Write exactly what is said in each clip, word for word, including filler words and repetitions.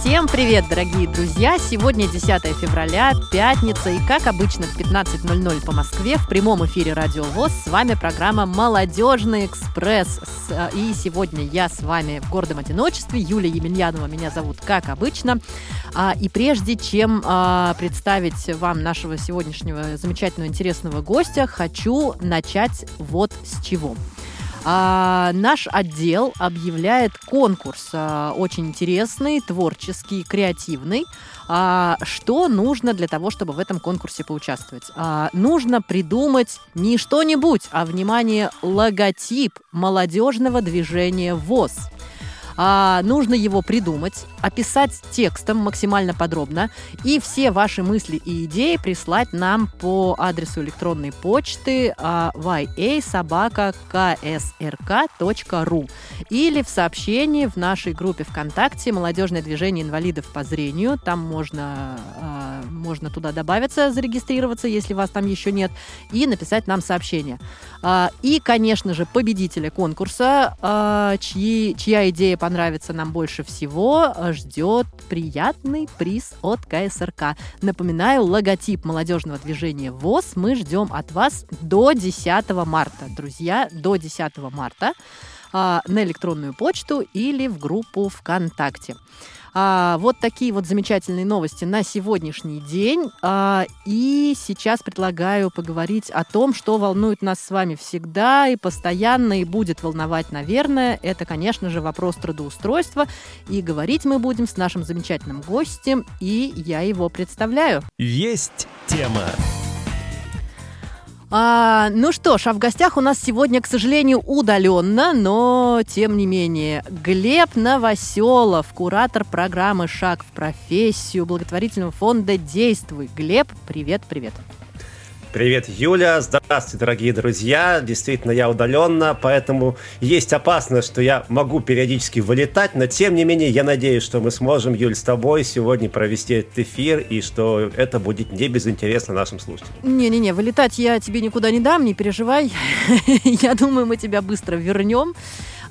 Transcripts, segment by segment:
Всем привет, дорогие друзья! Сегодня десятое февраля, пятница, и, как обычно, в пятнадцать ноль ноль по Москве в прямом эфире Радио ВОЗ с вами программа «Молодежный экспресс». И сегодня я с вами в гордом одиночестве. Юлия Емельянова меня зовут, как обычно. И прежде чем представить вам нашего сегодняшнего замечательного, интересного гостя, хочу начать вот с чего. А, наш отдел объявляет конкурс а, очень интересный, творческий, креативный. А, что нужно для того, чтобы в этом конкурсе поучаствовать? А, нужно придумать не что-нибудь, а, внимание, логотип молодежного движения ВОС. А, нужно его придумать, описать текстом максимально подробно и все ваши мысли и идеи прислать нам по адресу электронной почты вай эй собака ка эс эр ка точка ру или в сообщении в нашей группе ВКонтакте «Молодежное движение инвалидов по зрению». Там можно, а, можно туда добавиться, зарегистрироваться, если вас там еще нет, и написать нам сообщение. А, и, конечно же, победителя конкурса, а, чьи, чья идея понравится нам больше всего, ждет приятный приз от ка эс эр ка. Напоминаю, логотип молодежного движения ВОС мы ждем от вас до десятого марта. Друзья, до десятого марта а, на электронную почту или в группу ВКонтакте. А, вот такие вот замечательные новости на сегодняшний день. А, и сейчас предлагаю поговорить о том, что волнует нас с вами всегда и постоянно, и будет волновать, наверное. Это, конечно же, вопрос трудоустройства. И говорить мы будем с нашим замечательным гостем, и я его представляю. Есть тема. А, ну что ж, а в гостях у нас сегодня, к сожалению, удаленно, но тем не менее, Глеб Новоселов, куратор программы «Шаг в профессию» благотворительного фонда «Действуй». Глеб, привет-привет. Привет, Юля. Здравствуйте, дорогие друзья. Действительно, я удаленно, поэтому есть опасность, что я могу периодически вылетать, но тем не менее, я надеюсь, что мы сможем, Юль, с тобой сегодня провести этот эфир, и что это будет не безинтересно нашим слушателям. Не-не-не, вылетать я тебе никуда не дам, не переживай. Я думаю, мы тебя быстро вернем.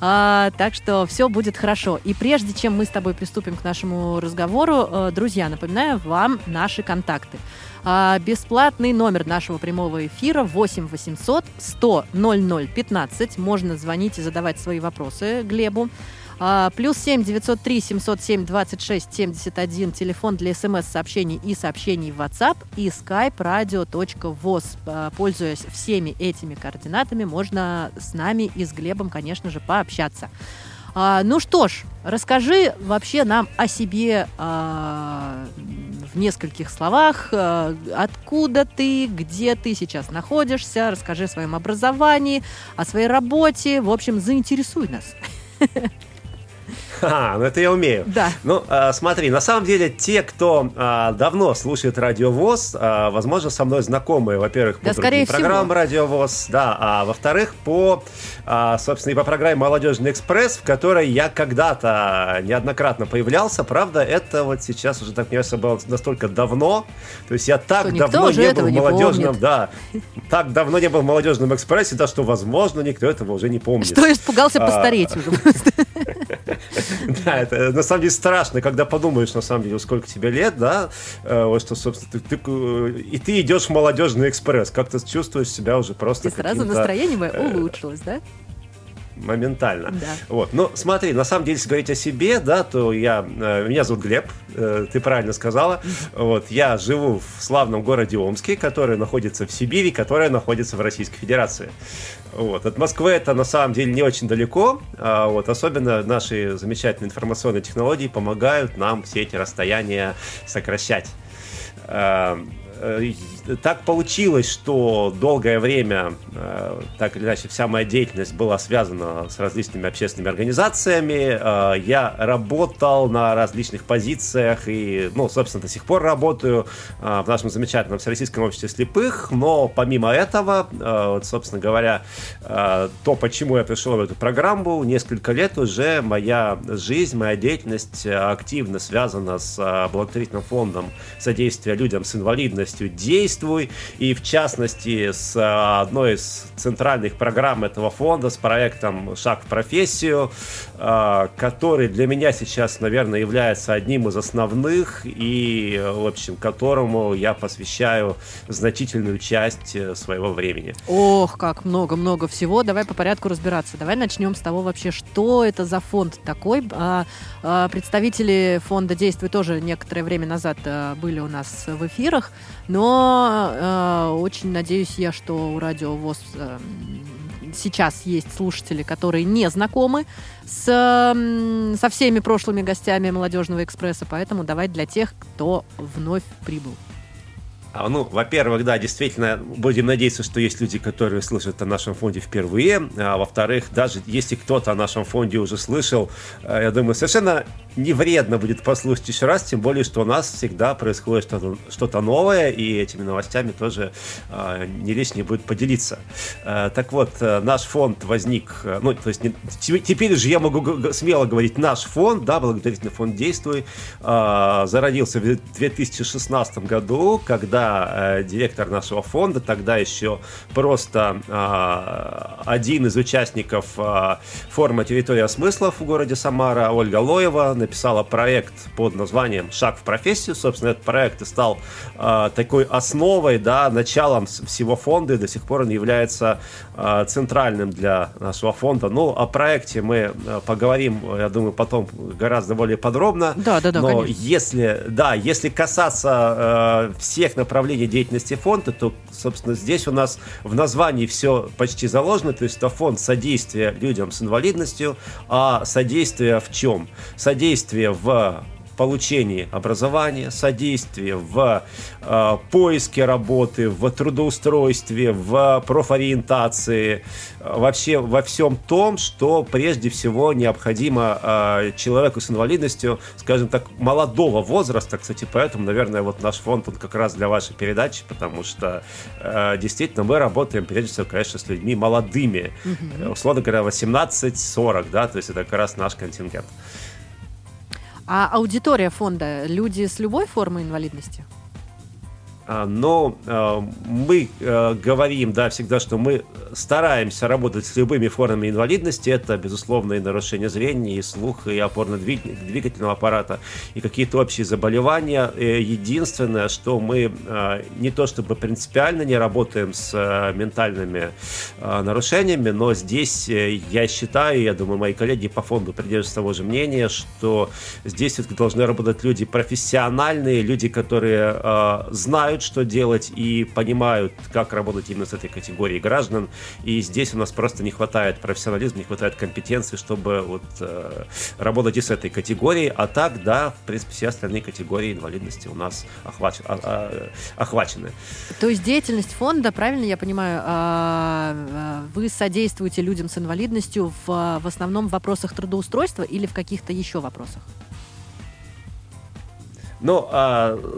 А, так что все будет хорошо. И прежде чем мы с тобой приступим к нашему разговору, друзья, напоминаю вам наши контакты. А, бесплатный номер нашего прямого эфира восемь восемьсот сто ноль ноль пятнадцать. Можно звонить и задавать свои вопросы Глебу. А, плюс семь девятьсот три семьсот семь двадцать шесть семьдесят один. Телефон для смс-сообщений и сообщений в WhatsApp и Skype радио точка воз. А, пользуясь всеми этими координатами, можно с нами и с Глебом, конечно же, пообщаться. А, ну что ж, расскажи вообще нам о себе а, в нескольких словах. А, откуда ты, где ты сейчас находишься, расскажи о своем образовании, о своей работе. В общем, заинтересуй нас. А, ну это я умею. Да. Ну, э, смотри, на самом деле те, кто э, давно слушает Радио ВОЗ, э, возможно, со мной знакомые, во-первых, по да, другим программам Радио ВОЗ, да, а во-вторых, по, э, собственно, и по программе «Молодежный экспресс», в которой я когда-то неоднократно появлялся, правда, это вот сейчас уже, так мне кажется, было настолько давно, то есть я так что, давно не был в молодежном, да, так давно не был в «Молодежном экспрессе», да, что, возможно, никто этого уже не помнит. Что испугался постареть уже просто. Да, это на самом деле страшно, когда подумаешь, на самом деле, сколько тебе лет, да, что, собственно, ты, ты, и ты идешь в «Молодежный экспресс», как ты чувствуешь себя уже просто и каким-то... сразу настроение мое улучшилось, да? Моментально. Да. Вот. Ну, смотри, на самом деле, если говорить о себе, да, то я... Меня зовут Глеб, ты правильно сказала. Вот. Я живу в славном городе Омске, который находится в Сибири, который находится в Российской Федерации. Вот. От Москвы это, на самом деле, не очень далеко. Вот. Особенно наши замечательные информационные технологии помогают нам все эти расстояния сокращать. Так получилось, что долгое время, так или иначе, вся моя деятельность была связана с различными общественными организациями. Я работал на различных позициях и, ну, собственно, до сих пор работаю в нашем замечательном Всероссийском обществе слепых. Но помимо этого, вот, собственно говоря, то, почему я пришел в эту программу, несколько лет уже моя жизнь, моя деятельность активно связана с благотворительным фондом содействия людям с инвалидностью программностью «Действуй», и в частности с одной из центральных программ этого фонда, с проектом «Шаг в профессию», который для меня сейчас, наверное, является одним из основных и, в общем, которому я посвящаю значительную часть своего времени. Ох, как много-много всего. Давай по порядку разбираться. Давай начнем с того вообще, что это за фонд такой. Представители фонда «Действуй» тоже некоторое время назад были у нас в эфирах, но очень надеюсь я, что у Радио ВОС сейчас есть слушатели, которые не знакомы с, со всеми прошлыми гостями «Молодежного экспресса», поэтому давай для тех, кто вновь прибыл. Ну, во-первых, да, действительно, будем надеяться, что есть люди, которые слышат о нашем фонде впервые. А во-вторых, даже если кто-то о нашем фонде уже слышал, я думаю, совершенно не вредно будет послушать еще раз, тем более, что у нас всегда происходит что-то, что-то новое, и этими новостями тоже а, не лишнее будет поделиться. А, так вот, наш фонд возник, ну, то есть не, теперь же я могу смело говорить «наш фонд», да, благотворительный фонд «Действуй», а, зародился в две тысячи шестнадцатом году, когда директор нашего фонда, тогда еще просто а, один из участников а, форума «Территория смыслов» в городе Самара, Ольга Лоева, написала проект под названием «Шаг в профессию». Собственно, этот проект и стал а, такой основой, да, началом всего фонда, и до сих пор он является а, центральным для нашего фонда. Ну, о проекте мы поговорим, я думаю, потом гораздо более подробно. Да, да, да, но конечно. Если, да, если касаться а, всех направлений направление деятельности фонда, то, собственно, здесь у нас в названии все почти заложено, то есть это фонд содействия людям с инвалидностью, а содействие в чем? Содействие в получении образования, содействие в э, поиске работы, в трудоустройстве, в профориентации, вообще во всем том, что прежде всего необходимо э, человеку с инвалидностью, скажем так, молодого возраста. Кстати, поэтому, наверное, вот наш фонд, он как раз для вашей передачи, потому что э, действительно мы работаем прежде всего, конечно, с людьми молодыми, mm-hmm. условно говоря, восемнадцать сорок, да, то есть это как раз наш контингент. А аудитория фонда – люди с любой формой инвалидности? Но э, мы э, говорим, да, всегда, что мы стараемся работать с любыми формами инвалидности. Это, безусловно, и нарушение зрения, и слуха, и опорно-двигательного аппарата, и какие-то общие заболевания. Единственное, что мы э, не то чтобы принципиально не работаем с э, ментальными э, нарушениями, но здесь э, я считаю, я думаю, мои коллеги по фонду придерживаются того же мнения, что здесь все-таки должны работать люди профессиональные, люди, которые э, знают, что делать, и понимают, как работать именно с этой категорией граждан. И здесь у нас просто не хватает профессионализма, не хватает компетенции, чтобы вот, э, работать и с этой категорией. А так, да, в принципе, все остальные категории инвалидности у нас охвач... а, а, охвачены. То есть деятельность фонда, правильно я понимаю, вы содействуете людям с инвалидностью в, в основном в вопросах трудоустройства или в каких-то еще вопросах? Ну,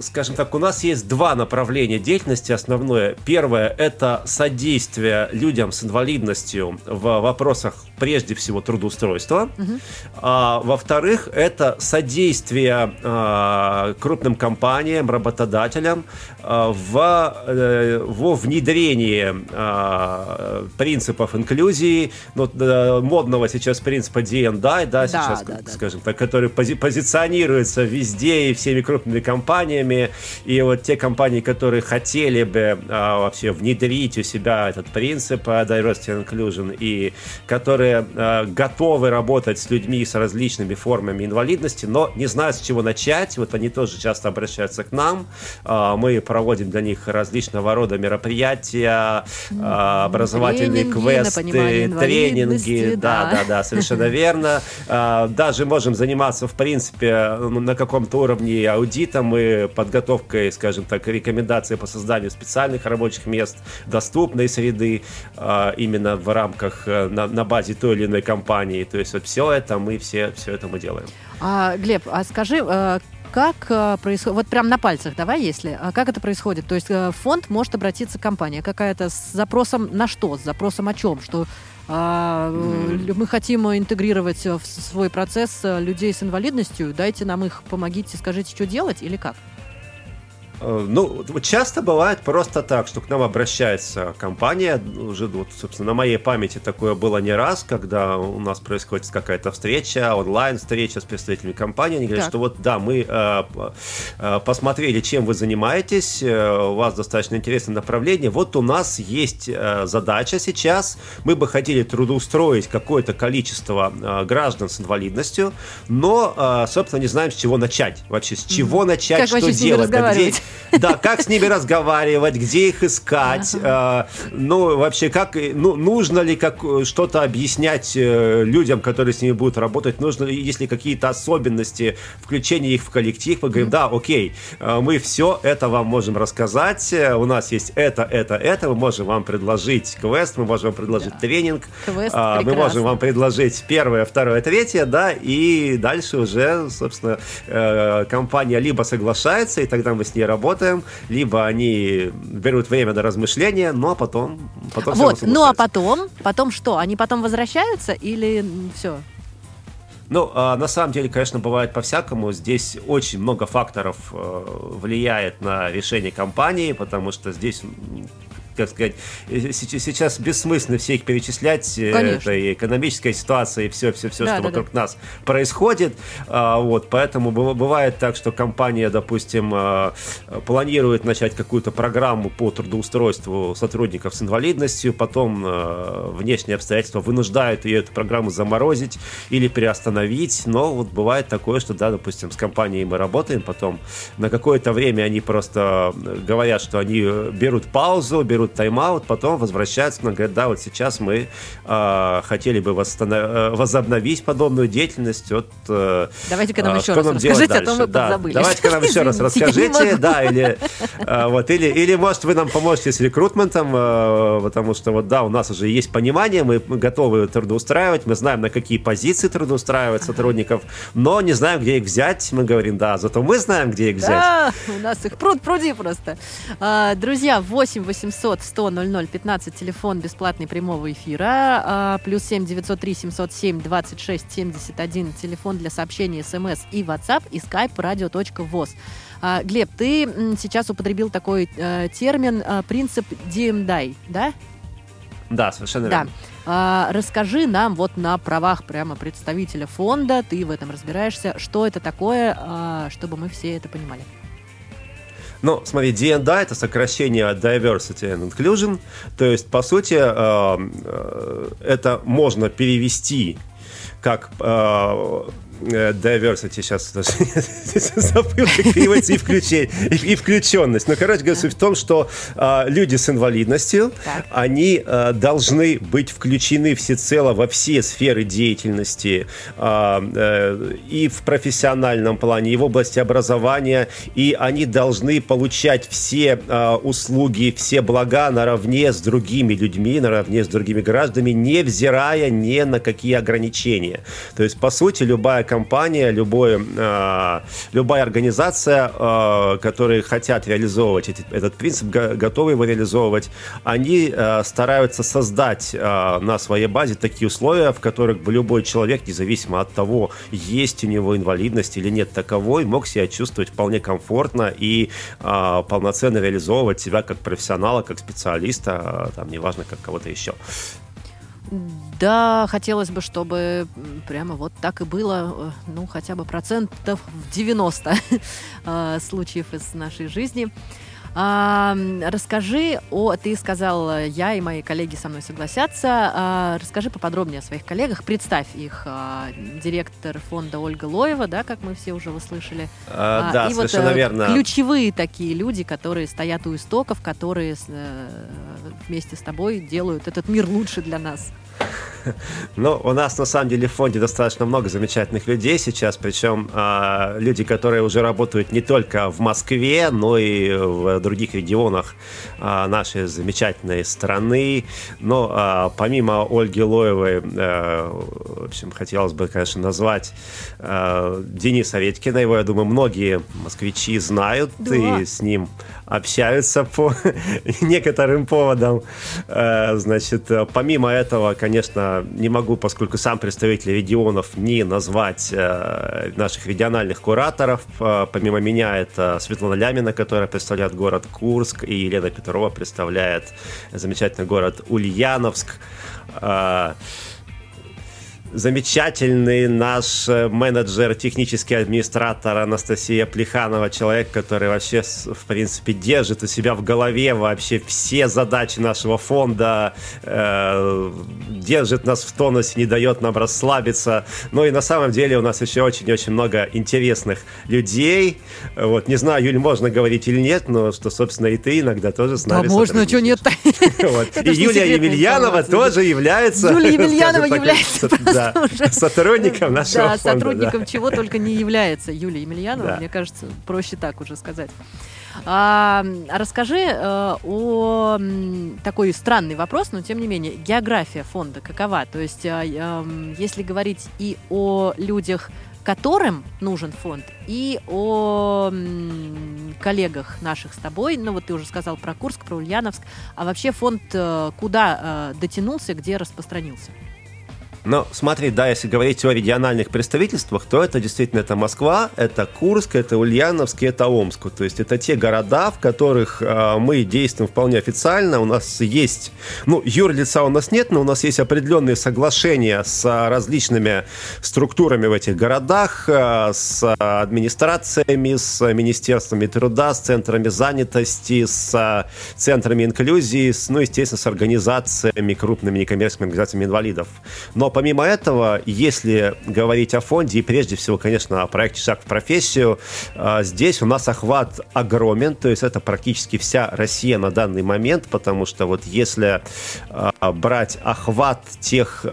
скажем так, у нас есть два направления деятельности основное. Первое – это содействие людям с инвалидностью в вопросах, прежде всего, трудоустройства. Угу. А, во-вторых, это содействие а, крупным компаниям, работодателям а, в, э, во внедрении а, принципов инклюзии, ну, да, модного сейчас принципа ди энд ай, да, да, сейчас, да, да, скажем так, который пози- позиционируется везде и всеми крупными крупными компаниями, и вот те компании, которые хотели бы а, вообще внедрить у себя этот принцип Diversity and Inclusion, и которые а, готовы работать с людьми с различными формами инвалидности, но не знают, с чего начать, вот они тоже часто обращаются к нам, а, мы проводим для них различного рода мероприятия, а, образовательные тренинги, квесты, тренинги, да, да, да, совершенно верно, даже можем заниматься, в принципе, на каком-то уровне аудитом и подготовкой, скажем так, рекомендаций по созданию специальных рабочих мест, доступной среды именно в рамках, на, на базе той или иной компании. То есть вот все это мы, все, все это мы делаем. А, Глеб, а скажи, как происходит, вот прям на пальцах давай, если, как это происходит? То есть в фонд может обратиться компания какая-то с запросом на что, с запросом о чем, что мы хотим интегрировать в свой процесс людей с инвалидностью, дайте нам их, помогите, скажите, что делать или как? Ну, часто бывает просто так, что к нам обращается компания. Уже, вот, собственно, на моей памяти такое было не раз, когда у нас происходит какая-то встреча, онлайн-встреча с представителями компании. Они говорят, так. что вот да, мы э, э, посмотрели, чем вы занимаетесь, э, у вас достаточно интересное направление. Вот у нас есть э, задача сейчас. Мы бы хотели трудоустроить какое-то количество э, граждан с инвалидностью, но, э, собственно, не знаем, с чего начать. Вообще, с чего mm-hmm. начать, как что делать, да, где... Да, как с ними разговаривать, где их искать, э, ну, вообще, как, ну, нужно ли как, что-то объяснять э, людям, которые с ними будут работать, нужно ли, есть ли какие-то особенности включения их в коллектив, мы говорим, да, окей, э, мы все это вам можем рассказать, у нас есть это, это, это, мы можем вам предложить квест, мы можем вам предложить да. тренинг, квест, э, мы можем вам предложить первое, второе, третье, да, и дальше уже, собственно, э, компания либо соглашается, и тогда мы с ней работаем, либо они берут время на размышления, ну а потом... потом вот, ну а потом? Потом что? Они потом возвращаются или все? Ну, на самом деле, конечно, бывает по-всякому. Здесь очень много факторов влияет на решение компании, потому что здесь... как сказать, сейчас бессмысленно все их перечислять. Конечно. Это и экономическая ситуация, и все-все-все, да, что да, вокруг да. нас происходит. Вот, поэтому бывает так, что компания, допустим, планирует начать какую-то программу по трудоустройству сотрудников с инвалидностью, потом внешние обстоятельства вынуждают ее эту программу заморозить или приостановить. Но вот бывает такое, что, да, допустим, с компанией мы работаем, потом на какое-то время они просто говорят, что они берут паузу, берут тайм-аут, потом возвращаются к нам, говорят, да, вот сейчас мы э, хотели бы восстанов... возобновить подобную деятельность. Вот, э, давайте-ка нам э, еще раз нам расскажите, а то мы да, подзабыли. Давайте-ка нам еще раз расскажите, да, или, э, вот, или, или, может, вы нам поможете с рекрутментом, э, потому что, вот, да, у нас уже есть понимание, мы готовы трудоустраивать, мы знаем, на какие позиции трудоустраивать сотрудников, но не знаем, где их взять. Мы говорим, да, зато мы знаем, где их взять. Да, у нас их пруд-пруди просто. А, друзья, восемь восемьсот сто ноль ноль пятнадцать, телефон бесплатный прямого эфира, плюс семь девятьсот три семьсот семь двадцать шесть семьдесят один, телефон для сообщений, смс и WhatsApp, и skype радио точка воз. Глеб, ты сейчас употребил такой термин «принцип ди эм ди ай», да? Да, совершенно да. верно. А, расскажи нам вот на правах прямо представителя фонда, ты в этом разбираешься, что это такое, чтобы мы все это понимали. Ну, смотри, ди энд ай – это сокращение Diversity and Inclusion, то есть, по сути, это можно перевести как Diversity, сейчас забыл, как переводится, и включенность. Но, короче говоря, суть в том, что люди с инвалидностью, они должны быть включены всецело во все сферы деятельности и в профессиональном плане, и в области образования, и они должны получать все услуги, все блага наравне с другими людьми, наравне с другими гражданами, невзирая ни на какие ограничения. То есть, по сути, любая компания, любой, э, любая организация, э, которые хотят реализовывать этот, этот принцип, го, готовы его реализовывать, они э, стараются создать э, на своей базе такие условия, в которых бы любой человек, независимо от того, есть у него инвалидность или нет таковой, мог себя чувствовать вполне комфортно и э, полноценно реализовывать себя как профессионала, как специалиста, э, там, неважно, как кого-то еще. Да, хотелось бы, чтобы прямо вот так и было, ну, хотя бы процентов в девяносто случаев из нашей жизни. А, расскажи о... Ты сказал, я и мои коллеги со мной согласятся. А, расскажи поподробнее о своих коллегах. Представь их. А, директор фонда Ольга Лоева, да, как мы все уже услышали. А, а, да, и совершенно вот, верно. Ключевые такие люди, которые стоят у истоков, которые вместе с тобой делают этот мир лучше для нас. Ну, у нас, на самом деле, в фонде достаточно много замечательных людей сейчас, причем э, люди, которые уже работают не только в Москве, но и в других регионах э, нашей замечательной страны. Но э, помимо Ольги Лоевой, э, в общем, хотелось бы, конечно, назвать э, Дениса Редькина. Его, я думаю, многие москвичи знают, да. и с ним общаются по некоторым поводам. Э, значит, помимо этого, конечно, честно, не могу, поскольку сам представитель регионов, не назвать наших региональных кураторов. Помимо меня это Светлана Лямина, которая представляет город Курск, и Елена Петрова представляет замечательный город Ульяновск. Замечательный наш менеджер, технический администратор Анастасия Плеханова, человек, который вообще, в принципе, держит у себя в голове вообще все задачи нашего фонда, э, держит нас в тонусе, не дает нам расслабиться. Ну и на самом деле у нас еще очень-очень много интересных людей. Вот, не знаю, Юль, можно говорить или нет, но что, собственно, и ты иногда тоже с нами сотрудничаешь. Да можно, что нет-то. И Юлия Емельянова тоже является... Юлия Емельянова является... сотрудником нашего да, фонда. Сотрудником да. чего только не является Юлия Емельянова, да. Мне кажется, проще так уже сказать. А, расскажи а, о такой странный вопрос, но тем не менее, география фонда какова? То есть, а, а, если говорить и о людях, которым нужен фонд, и о м, коллегах наших с тобой. Ну, вот ты уже сказал про Курск, про Ульяновск. А вообще фонд а, куда а, дотянулся, где распространился? Ну, смотри, да, если говорить о региональных представительствах, то это действительно это Москва, это Курск, это Ульяновск, это Омск. То есть это те города, в которых э, мы действуем вполне официально. У нас есть, ну, юрлица у нас нет, но у нас есть определенные соглашения с различными структурами в этих городах, э, с администрациями, с министерствами труда, с центрами занятости, с э, центрами инклюзии, с, ну, естественно, с организациями, крупными некоммерческими организациями инвалидов. Но помимо этого, если говорить о фонде и прежде всего, конечно, о проекте «Шаг в профессию», здесь у нас охват огромен, то есть это практически вся Россия на данный момент, потому что вот если брать охват тех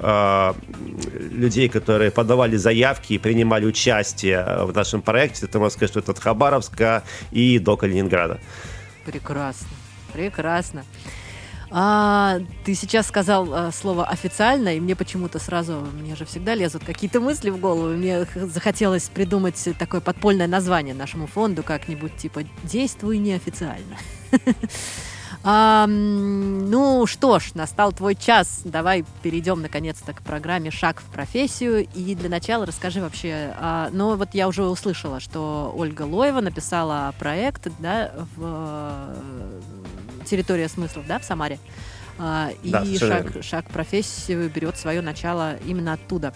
людей, которые подавали заявки и принимали участие в нашем проекте, то можно сказать, что это от Хабаровска и до Калининграда. Прекрасно, прекрасно. А, ты сейчас сказал а, слово «официально», и мне почему-то сразу, мне же всегда лезут какие-то мысли в голову, мне захотелось придумать такое подпольное название нашему фонду, как-нибудь типа «Действуй неофициально». Ну что ж, настал твой час, давай перейдем наконец-то к программе «Шаг в профессию», и для начала расскажи вообще, ну вот я уже услышала, что Ольга Лоева написала проект, да, в... «Территория смыслов», да, в Самаре. И да, шаг, «Шаг в профессию» берет свое начало именно оттуда.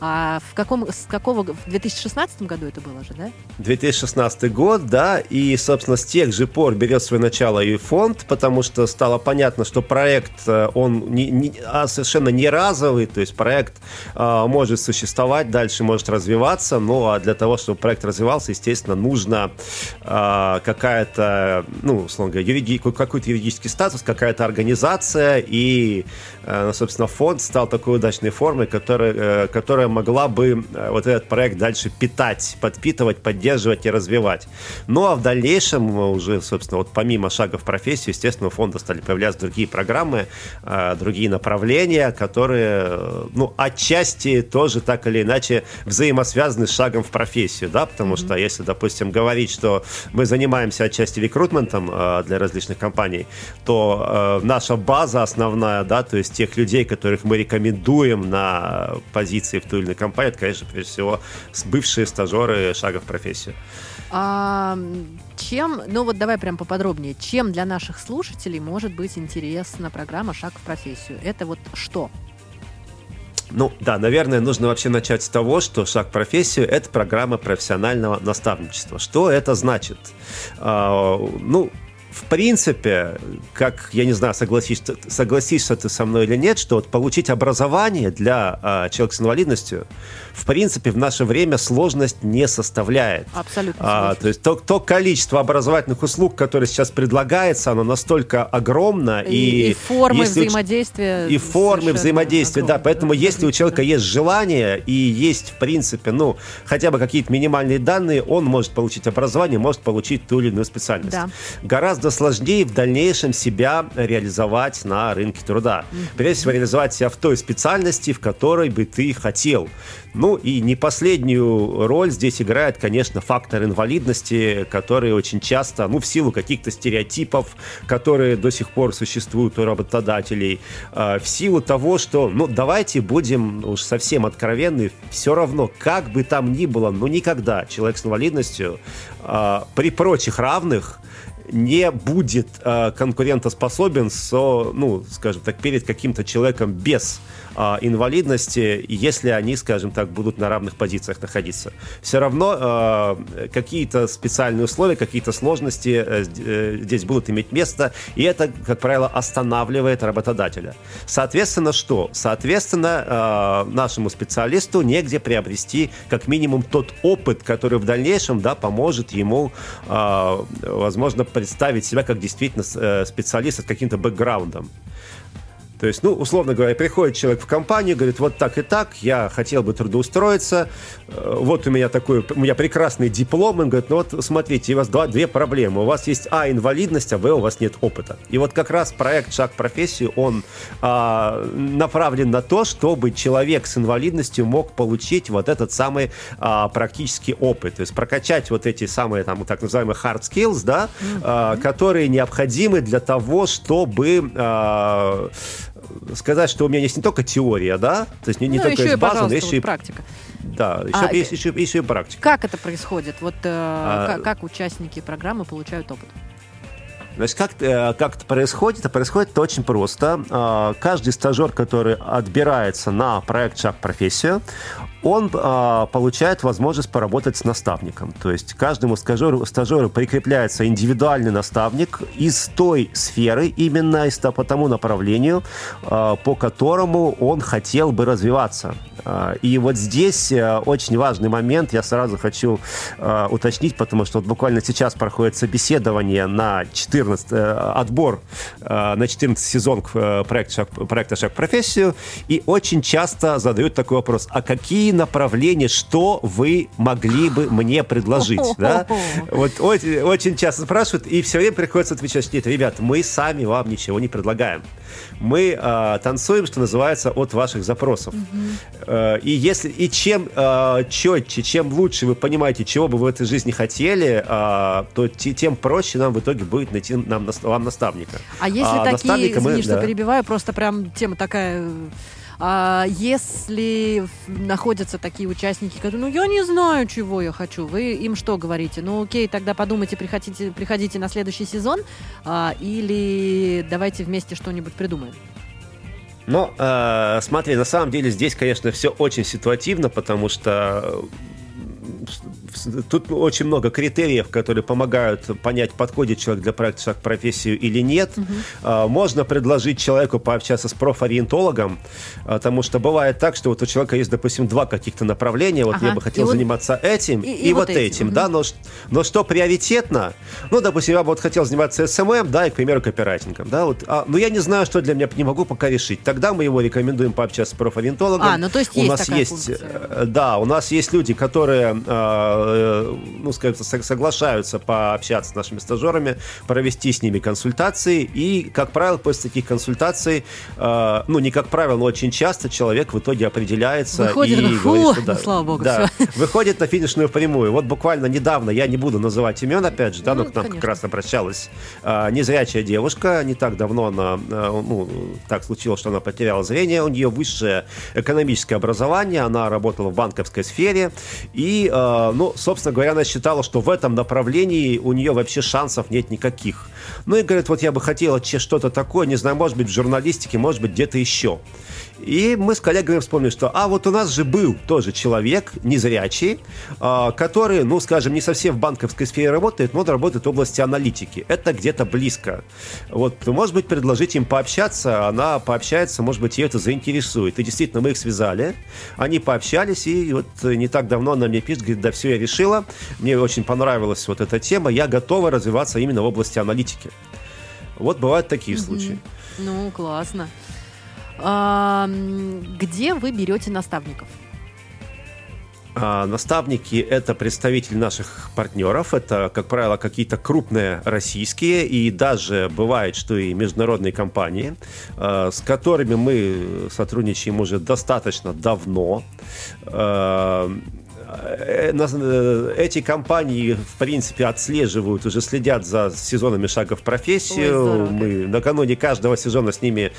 А в каком, с какого, в две тысячи шестнадцатом году это было же, да? две тысячи шестнадцатый год, да, и, собственно, с тех же пор берет свое начало и фонд, потому что стало понятно, что проект, он не, не, а совершенно не разовый, то есть проект а, может существовать, дальше может развиваться, ну, а для того, чтобы проект развивался, естественно, нужно а, какая-то, ну, условно говоря, юриди, какой-то юридический статус, какая-то организация, и, а, собственно, фонд стал такой удачной формой, которая, которая могла бы вот этот проект дальше питать, подпитывать, поддерживать и развивать. Ну, а в дальнейшем уже, собственно, вот помимо «Шага в профессию», естественно, у фонда стали появляться другие программы, другие направления, которые, ну, отчасти тоже так или иначе взаимосвязаны с «Шагом в профессию», да, потому mm-hmm. что, если, допустим, говорить, что мы занимаемся отчасти рекрутментом для различных компаний, то наша база основная, да, то есть тех людей, которых мы рекомендуем на позиции в той или иной компании, это, конечно, прежде всего, бывшие стажеры «Шага в профессию». А, чем, ну вот давай прям поподробнее, чем для наших слушателей может быть интересна программа «Шаг в профессию»? Это вот что? Ну да, наверное, нужно вообще начать с того, что «Шаг в профессию» — это программа профессионального наставничества. Что это значит? А, ну, в принципе, как, я не знаю, согласишься, согласишься ты со мной или нет, что вот получить образование для а, человека с инвалидностью, в принципе, в наше время сложность не составляет. Абсолютно. А, то есть то, то количество образовательных услуг, которые сейчас предлагается, оно настолько огромно. И, и, и формы если, взаимодействия. И формы взаимодействия, огромное, да. Поэтому да, если у человека есть желание и есть, в принципе, ну, хотя бы какие-то минимальные данные, он может получить образование, может получить ту или иную специальность. Да. Гораздо гораздо сложнее в дальнейшем себя реализовать на рынке труда. Прежде всего, реализовать себя в той специальности, в которой бы ты хотел. Ну и не последнюю роль здесь играет, конечно, фактор инвалидности, который очень часто, ну, в силу каких-то стереотипов, которые до сих пор существуют у работодателей, в силу того, что, ну, давайте будем уж совсем откровенны, все равно, как бы там ни было, ну, никогда человек с инвалидностью при прочих равных не будет э, конкурентоспособен со, ну, скажем так, перед каким-то человеком без э, инвалидности, если они, скажем так, будут на равных позициях находиться. Все равно э, какие-то специальные условия, какие-то сложности э, здесь будут иметь место, и это, как правило, останавливает работодателя. Соответственно, что? Соответственно, э, нашему специалисту негде приобрести как минимум тот опыт, который в дальнейшем, да, поможет ему, э, возможно, представить себя как действительно специалист с каким-то бэкграундом. То есть, ну, условно говоря, приходит человек в компанию, говорит, вот так и так, я хотел бы трудоустроиться, вот у меня такой, у меня прекрасный диплом, он говорит, ну вот смотрите, у вас два, две проблемы, у вас есть а, инвалидность, а б, у вас нет опыта. И вот как раз проект «Шаг в профессию», он а, направлен на то, чтобы человек с инвалидностью мог получить вот этот самый а, практический опыт, то есть прокачать вот эти самые, там, так называемые hard skills, да, mm-hmm. а, которые необходимы для того, чтобы... А, сказать, что у меня есть не только теория, да, то есть не, не ну, только еще есть база, но еще вот и практика. Да, еще, а, есть, еще, еще и практика. Как это происходит? Вот э, а... как, как участники программы получают опыт? Значит, как, как это происходит? Это происходит очень просто. Каждый стажер, который отбирается на проект «Шаг в профессию», он получает возможность поработать с наставником. То есть каждому стажеру, стажеру прикрепляется индивидуальный наставник из той сферы, именно из, по тому направлению, по которому он хотел бы развиваться. И вот здесь очень важный момент, я сразу хочу уточнить, потому что вот буквально сейчас проходит собеседование на четырнадцатый отбор на четырнадцатый сезон проекта проекта «Шаг в профессию», и очень часто задают такой вопрос: а какие направления, что вы могли бы мне предложить? Да? Вот очень, очень часто спрашивают, и все время приходится отвечать: нет, ребят, мы сами вам ничего не предлагаем. Мы э, танцуем, что называется, от ваших запросов. Mm-hmm. И, если, и чем э, четче, чем лучше вы понимаете, чего бы вы в этой жизни хотели, э, то тем проще нам в итоге будет найти нам, вам наставника. А если а, такие, извини, мы, что да. перебиваю, просто прям тема такая... А если находятся такие участники, которые, ну, я не знаю, чего я хочу, вы им что говорите? Ну, окей, тогда подумайте, приходите, приходите на следующий сезон, а, или давайте вместе что-нибудь придумаем. Ну, э, смотри, на самом деле здесь, конечно, все очень ситуативно, потому что... Тут очень много критериев, которые помогают понять, подходит человек для проекта «Шаг в профессию» или нет. Угу. Можно предложить человеку пообщаться с профориентологом, потому что бывает так, что вот у человека есть, допустим, два каких-то направления. Вот ага. я бы хотел и заниматься вот... этим и, и, и вот этим. этим угу. да? но, но что приоритетно? Ну, допустим, я бы вот хотел заниматься эс эм эм, да, и, к примеру, копирайтингом. Да, вот. а, но я не знаю, что для меня, не могу пока решить. Тогда мы его рекомендуем пообщаться с профориентологом. А, ну, то есть у есть нас такая есть, функция. Да, у нас есть люди, которые... ну, скажем, соглашаются пообщаться с нашими стажерами, провести с ними консультации, и, как правило, после таких консультаций, э, ну, не как правило, но очень часто человек в итоге определяется выходит, и фу, говорит, что да, ну, слава богу, да, выходит на финишную прямую. Вот буквально недавно, я не буду называть имен, опять же, да, ну, но к нам конечно. Как раз обращалась э, незрячая девушка, не так давно она, э, ну, так случилось, что она потеряла зрение, у нее высшее экономическое образование, она работала в банковской сфере, и, э, ну, собственно говоря, она считала, что в этом направлении у нее вообще шансов нет никаких. Ну и говорит, вот я бы хотела что-то такое, не знаю, может быть, в журналистике, может быть, где-то еще. И мы с коллегами вспомнили, что а вот у нас же был тоже человек незрячий, который, ну, скажем, не совсем в банковской сфере работает, но работает в области аналитики. Это где-то близко. Вот, может быть, предложить им пообщаться, она пообщается, может быть, ее это заинтересует. И действительно, мы их связали, они пообщались, и вот не так давно она мне пишет, говорит, да все, я решила, мне очень понравилась вот эта тема, я готова развиваться именно в области аналитики. Вот бывают такие mm-hmm. случаи. Ну, классно. Где вы берете наставников? А наставники – это представители наших партнеров, это, как правило, какие-то крупные российские и даже бывает, что и международные компании, с которыми мы сотрудничаем уже достаточно давно. Эти компании, в принципе, отслеживают, уже следят за сезонами «Шага в профессию». Ой, мы накануне каждого сезона с ними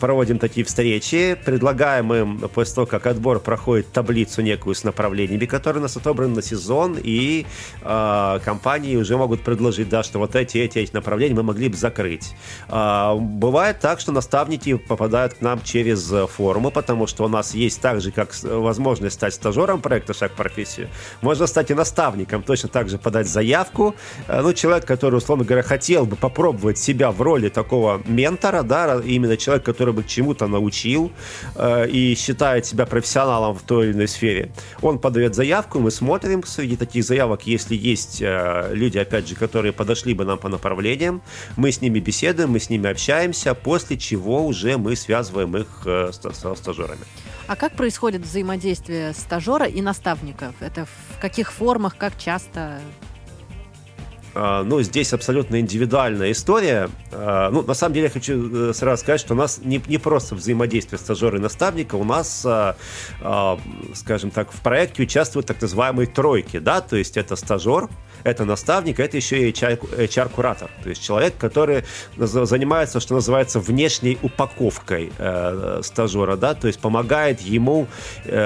проводим такие встречи, предлагаем им, после того, как отбор проходит, таблицу некую с направлениями, которые у нас отобраны на сезон, и э, компании уже могут предложить, да, что вот эти, эти, эти направления мы могли бы закрыть. Э, бывает так, что наставники попадают к нам через форумы, потому что у нас есть также как возможность стать стажером проекта «Шаг в профессию», профессию. Можно стать и наставником, точно так же подать заявку. Ну, человек, который, условно говоря, хотел бы попробовать себя в роли такого ментора, да, именно человек, который бы чему-то научил э, и считает себя профессионалом в той или иной сфере, он подает заявку, мы смотрим среди таких заявок, если есть э, люди, опять же, которые подошли бы нам по направлениям, мы с ними беседуем, мы с ними общаемся, после чего уже мы связываем их э, со, со стажерами. А как происходит взаимодействие стажера и наставников? Это в каких формах, как часто? Ну, здесь абсолютно индивидуальная история. Ну, на самом деле, я хочу сразу сказать, что у нас не, не просто взаимодействие стажера и наставника, у нас, скажем так, в проекте участвуют так называемые тройки, да, то есть это стажер, это наставник, это еще и эйч ар-куратор, то есть человек, который занимается, что называется, внешней упаковкой стажера, да, то есть помогает ему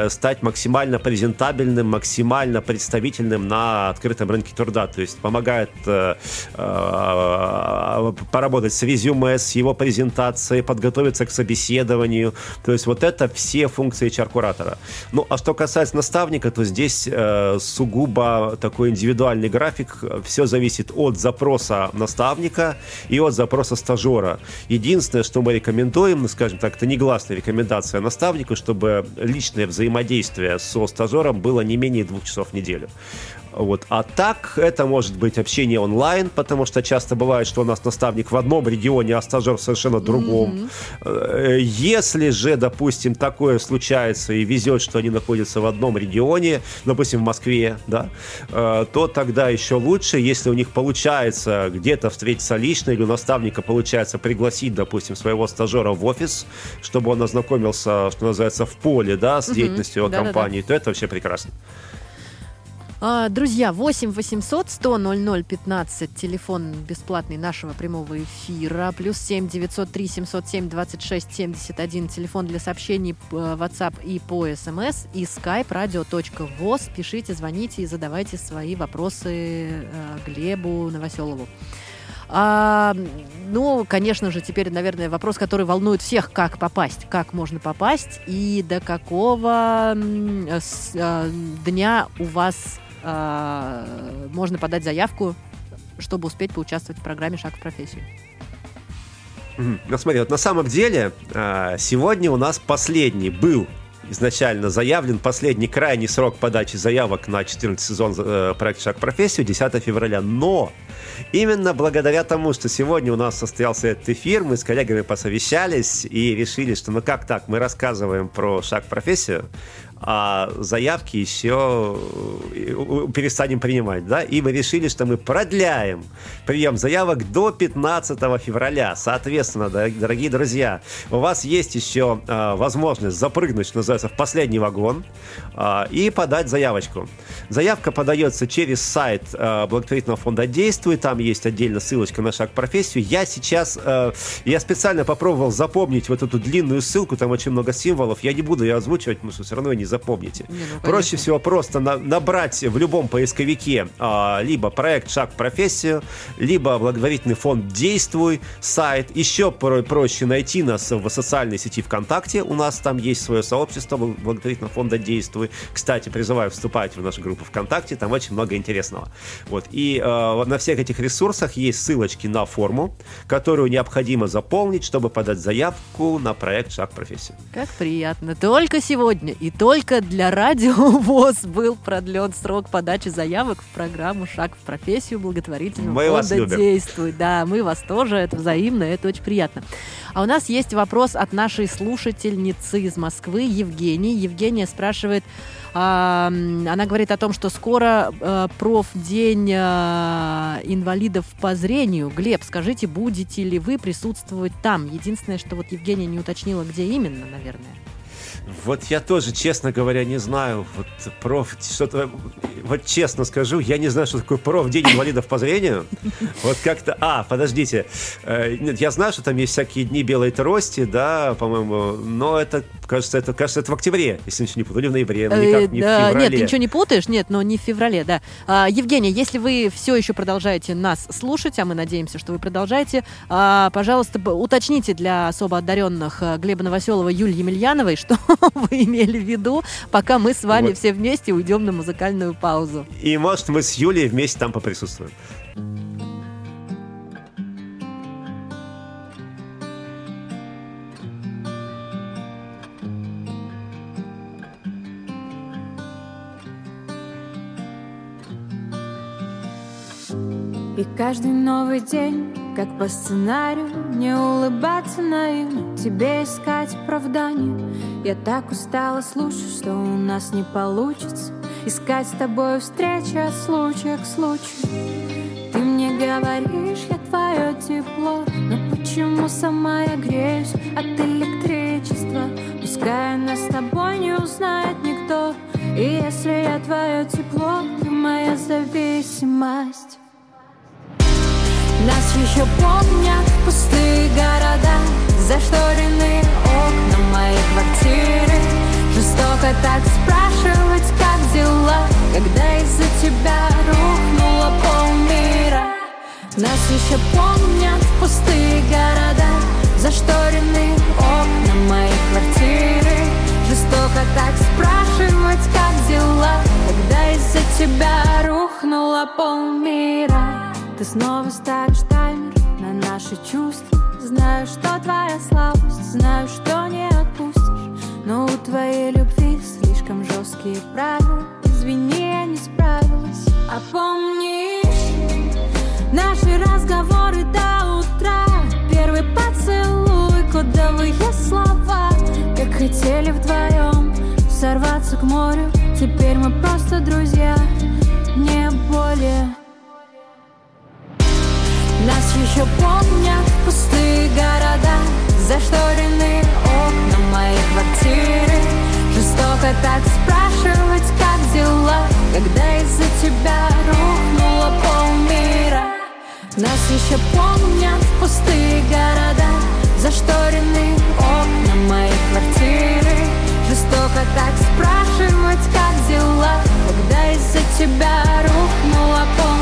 стать максимально презентабельным, максимально представительным на открытом рынке труда, то есть помогает поработать с резюме, с его презентацией, подготовиться к собеседованию, то есть вот это все функции эйч ар-куратора. Ну, а что касается наставника, то здесь сугубо такой индивидуальный график. Все зависит от запроса наставника и от запроса стажера. Единственное, что мы рекомендуем, скажем так, это негласная рекомендация наставнику, чтобы личное взаимодействие со стажером было не менее двух часов в неделю. Вот. А так это может быть общение онлайн, потому что часто бывает, что у нас наставник в одном регионе, а стажер в совершенно другом. Mm-hmm. Если же, допустим, такое случается и везет, что они находятся в одном регионе, допустим, в Москве, да, то тогда еще лучше, если у них получается где-то встретиться лично или у наставника получается пригласить, допустим, своего стажера в офис, чтобы он ознакомился, что называется, в поле, да, с деятельностью mm-hmm. компании, да, да, да. то это вообще прекрасно. Друзья, восемь восемьсот сто ноль ноль пятнадцать, телефон бесплатный нашего прямого эфира, плюс семь девятьсот три семьсот семь двадцать шесть семьдесят один, телефон для сообщений, WhatsApp и по СМС, и Skype, радио точка воз. Пишите, звоните и задавайте свои вопросы Глебу Новоселову. А, ну, конечно же, теперь, наверное, вопрос, который волнует всех, как попасть, как можно попасть и до какого с, а, дня у вас а, можно подать заявку, чтобы успеть поучаствовать в программе «Шаг в профессию». Ну, смотри, вот на самом деле сегодня у нас последний был изначально заявлен последний крайний срок подачи заявок на четырнадцатый сезон проекта «Шаг в профессию» десятого февраля. Но именно благодаря тому, что сегодня у нас состоялся этот эфир, мы с коллегами посовещались и решили, что ну как так, мы рассказываем про «Шаг в профессию», а заявки еще перестанем принимать, да, и мы решили, что мы продляем прием заявок до пятнадцатого февраля. Соответственно, дорогие друзья, у вас есть еще возможность запрыгнуть, что называется, в последний вагон и подать заявочку. Заявка подается через сайт благотворительного фонда «Действуй», там есть отдельно ссылочка на «Шаг в профессию». Я сейчас, я специально попробовал запомнить вот эту длинную ссылку, там очень много символов, я не буду ее озвучивать, потому что все равно не запомните. Не, ну, проще всего просто на, набрать в любом поисковике а, либо проект «Шаг в профессию», либо благотворительный фонд «Действуй», сайт. Еще про- проще найти нас в социальной сети ВКонтакте. У нас там есть свое сообщество благотворительного фонда «Действуй». Кстати, призываю вступать в нашу группу ВКонтакте, там очень много интересного. Вот. И а, на всех этих ресурсах есть ссылочки на форму, которую необходимо заполнить, чтобы подать заявку на проект «Шаг в профессию». Как приятно. Только сегодня и только для Радио ВОС был продлен срок подачи заявок в программу «Шаг в профессию» благотворительного фонда «Действуй». Да, мы вас тоже, это взаимно, это очень приятно. А у нас есть вопрос от нашей слушательницы из Москвы, Евгении. Евгения спрашивает, она говорит о том, что скоро профдень инвалидов по зрению. Глеб, скажите, будете ли вы присутствовать там? Единственное, что вот Евгения не уточнила, где именно, наверное. Вот я тоже, честно говоря, не знаю. Вот проф, что-то, вот честно скажу, я не знаю, что такое профдень инвалидов по зрению. Вот как-то, а, подождите, нет, я знаю, что там есть всякие дни белой трости, да, по-моему, но это, кажется, это, кажется, это в октябре, если ничего не путаю, или в ноябре, но никак не в феврале. Нет, ты ничего не путаешь, нет, но не в феврале, да. Евгения, если вы все еще продолжаете нас слушать, а мы надеемся, что вы продолжаете, пожалуйста, уточните для особо одаренных Глеба Новоселова, Юлии Емельяновой, что вы имели в виду, пока мы с вами вот. Все вместе уйдем на музыкальную паузу. И, может, мы с Юлей вместе там поприсутствуем. И каждый новый день, как по сценарию, не улыбаться наивно, тебе искать оправдание. Я так устала слушать, что у нас не получится искать с тобой встречи от случая к случаю. Ты мне говоришь, я твое тепло, но почему сама я греюсь от электричества? Пускай нас с тобой не узнает никто, и если я твое тепло, ты моя зависимость. Нас еще помнят пустые города, зашторены окна моей квартиры. Жестоко так спрашивать, как дела, когда из-за тебя рухнуло полмира. Нас еще помнят пустые города, зашторены окна моей квартиры. Жестоко так спрашивать, как дела, когда из-за тебя рухнуло полмира. Ты снова ставишь таймер на наши чувства. Знаю, что твоя слабость, знаю, что не отпустишь. Но у твоей любви слишком жесткие правила. Извини, я не справилась. А помнишь наши разговоры до утра? Первый поцелуй, кодовые слова. Как хотели вдвоем сорваться к морю. Теперь мы просто друзья, не более. Нас еще помнят пустые города, зашторены окна моей квартиры. Жестоко так спрашивать, как дела, когда из-за тебя рухнуло полмира. Нас еще помнят пустые города, зашторены окна моей квартиры. Жестоко так спрашивать, как дела, когда из-за тебя рухнуло полмира.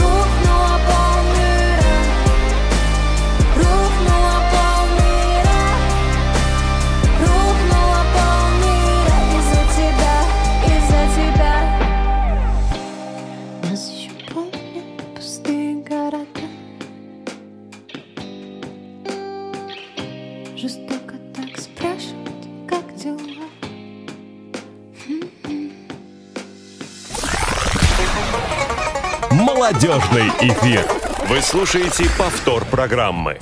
Рухнула полмира, рухнула полмира, рухнула полмира из-за тебя, из-за тебя. Нас еще помнят пустые города. Жестоко так спрашивают, как дела. Молодежный эфир. Вы слушаете повтор программы.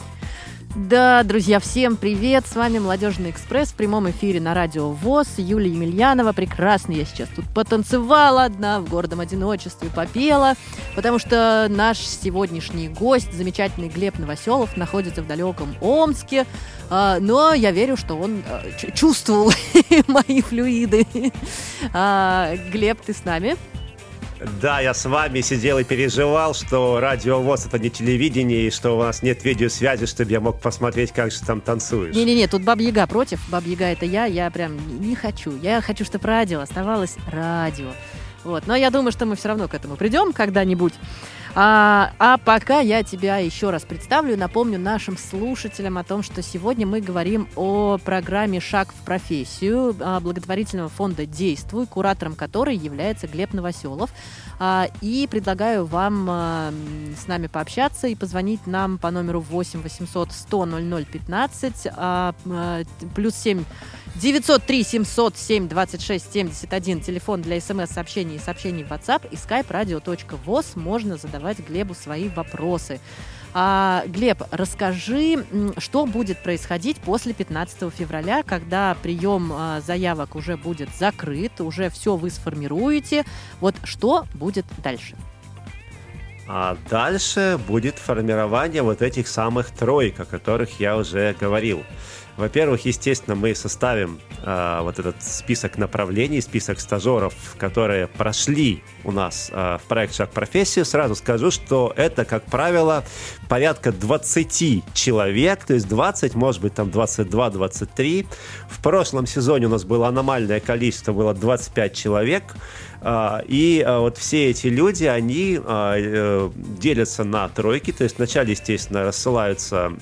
Да, друзья, всем привет. С вами «Молодежный экспресс» в прямом эфире на Радио ВОЗ. Юлия Емельянова. Прекрасно я сейчас тут потанцевала одна, в гордом одиночестве попела, потому что наш сегодняшний гость, замечательный Глеб Новоселов, находится в далеком Омске, но я верю, что он чувствовал мои флюиды. Глеб, ты с нами? Да, я с вами сидел и переживал, что Радио ВОЗ — это не телевидение, и что у нас нет видеосвязи, чтобы я мог посмотреть, как же там танцуешь. Не-не-не, тут Баба-Яга против. Баба-Яга — это я, я прям не хочу. Я хочу, чтобы радио оставалось радио. Вот. Но я думаю, что мы все равно к этому придем когда-нибудь. А, а пока я тебя еще раз представлю и напомню нашим слушателям о том, что сегодня мы говорим о программе «Шаг в профессию» благотворительного фонда «Действуй», куратором которой является Глеб Новоселов. И предлагаю вам с нами пообщаться и позвонить нам по номеру восемь восемьсот сто ноль ноль пятнадцать, плюс семь девятьсот три семьсот семь двадцать шесть семьдесят один, телефон для смс-сообщений и сообщений в WhatsApp, и skype-radio.voz можно задавать Глебу свои вопросы. А, Глеб, расскажи, что будет происходить после пятнадцатого февраля, когда прием а, заявок уже будет закрыт, уже все вы сформируете. Вот что будет дальше? А дальше будет формирование вот этих самых троек, о которых я уже говорил. Во-первых, естественно, мы составим э, вот этот список направлений, список стажеров, которые прошли у нас э, в проект «Шаг в профессию». Сразу скажу, что это, как правило, порядка двадцать человек, то есть двадцать, может быть, там двадцать два двадцать три. В прошлом сезоне у нас было аномальное количество, было двадцать пять человек. И вот все эти люди, они делятся на тройки, то есть вначале, естественно, рассылаются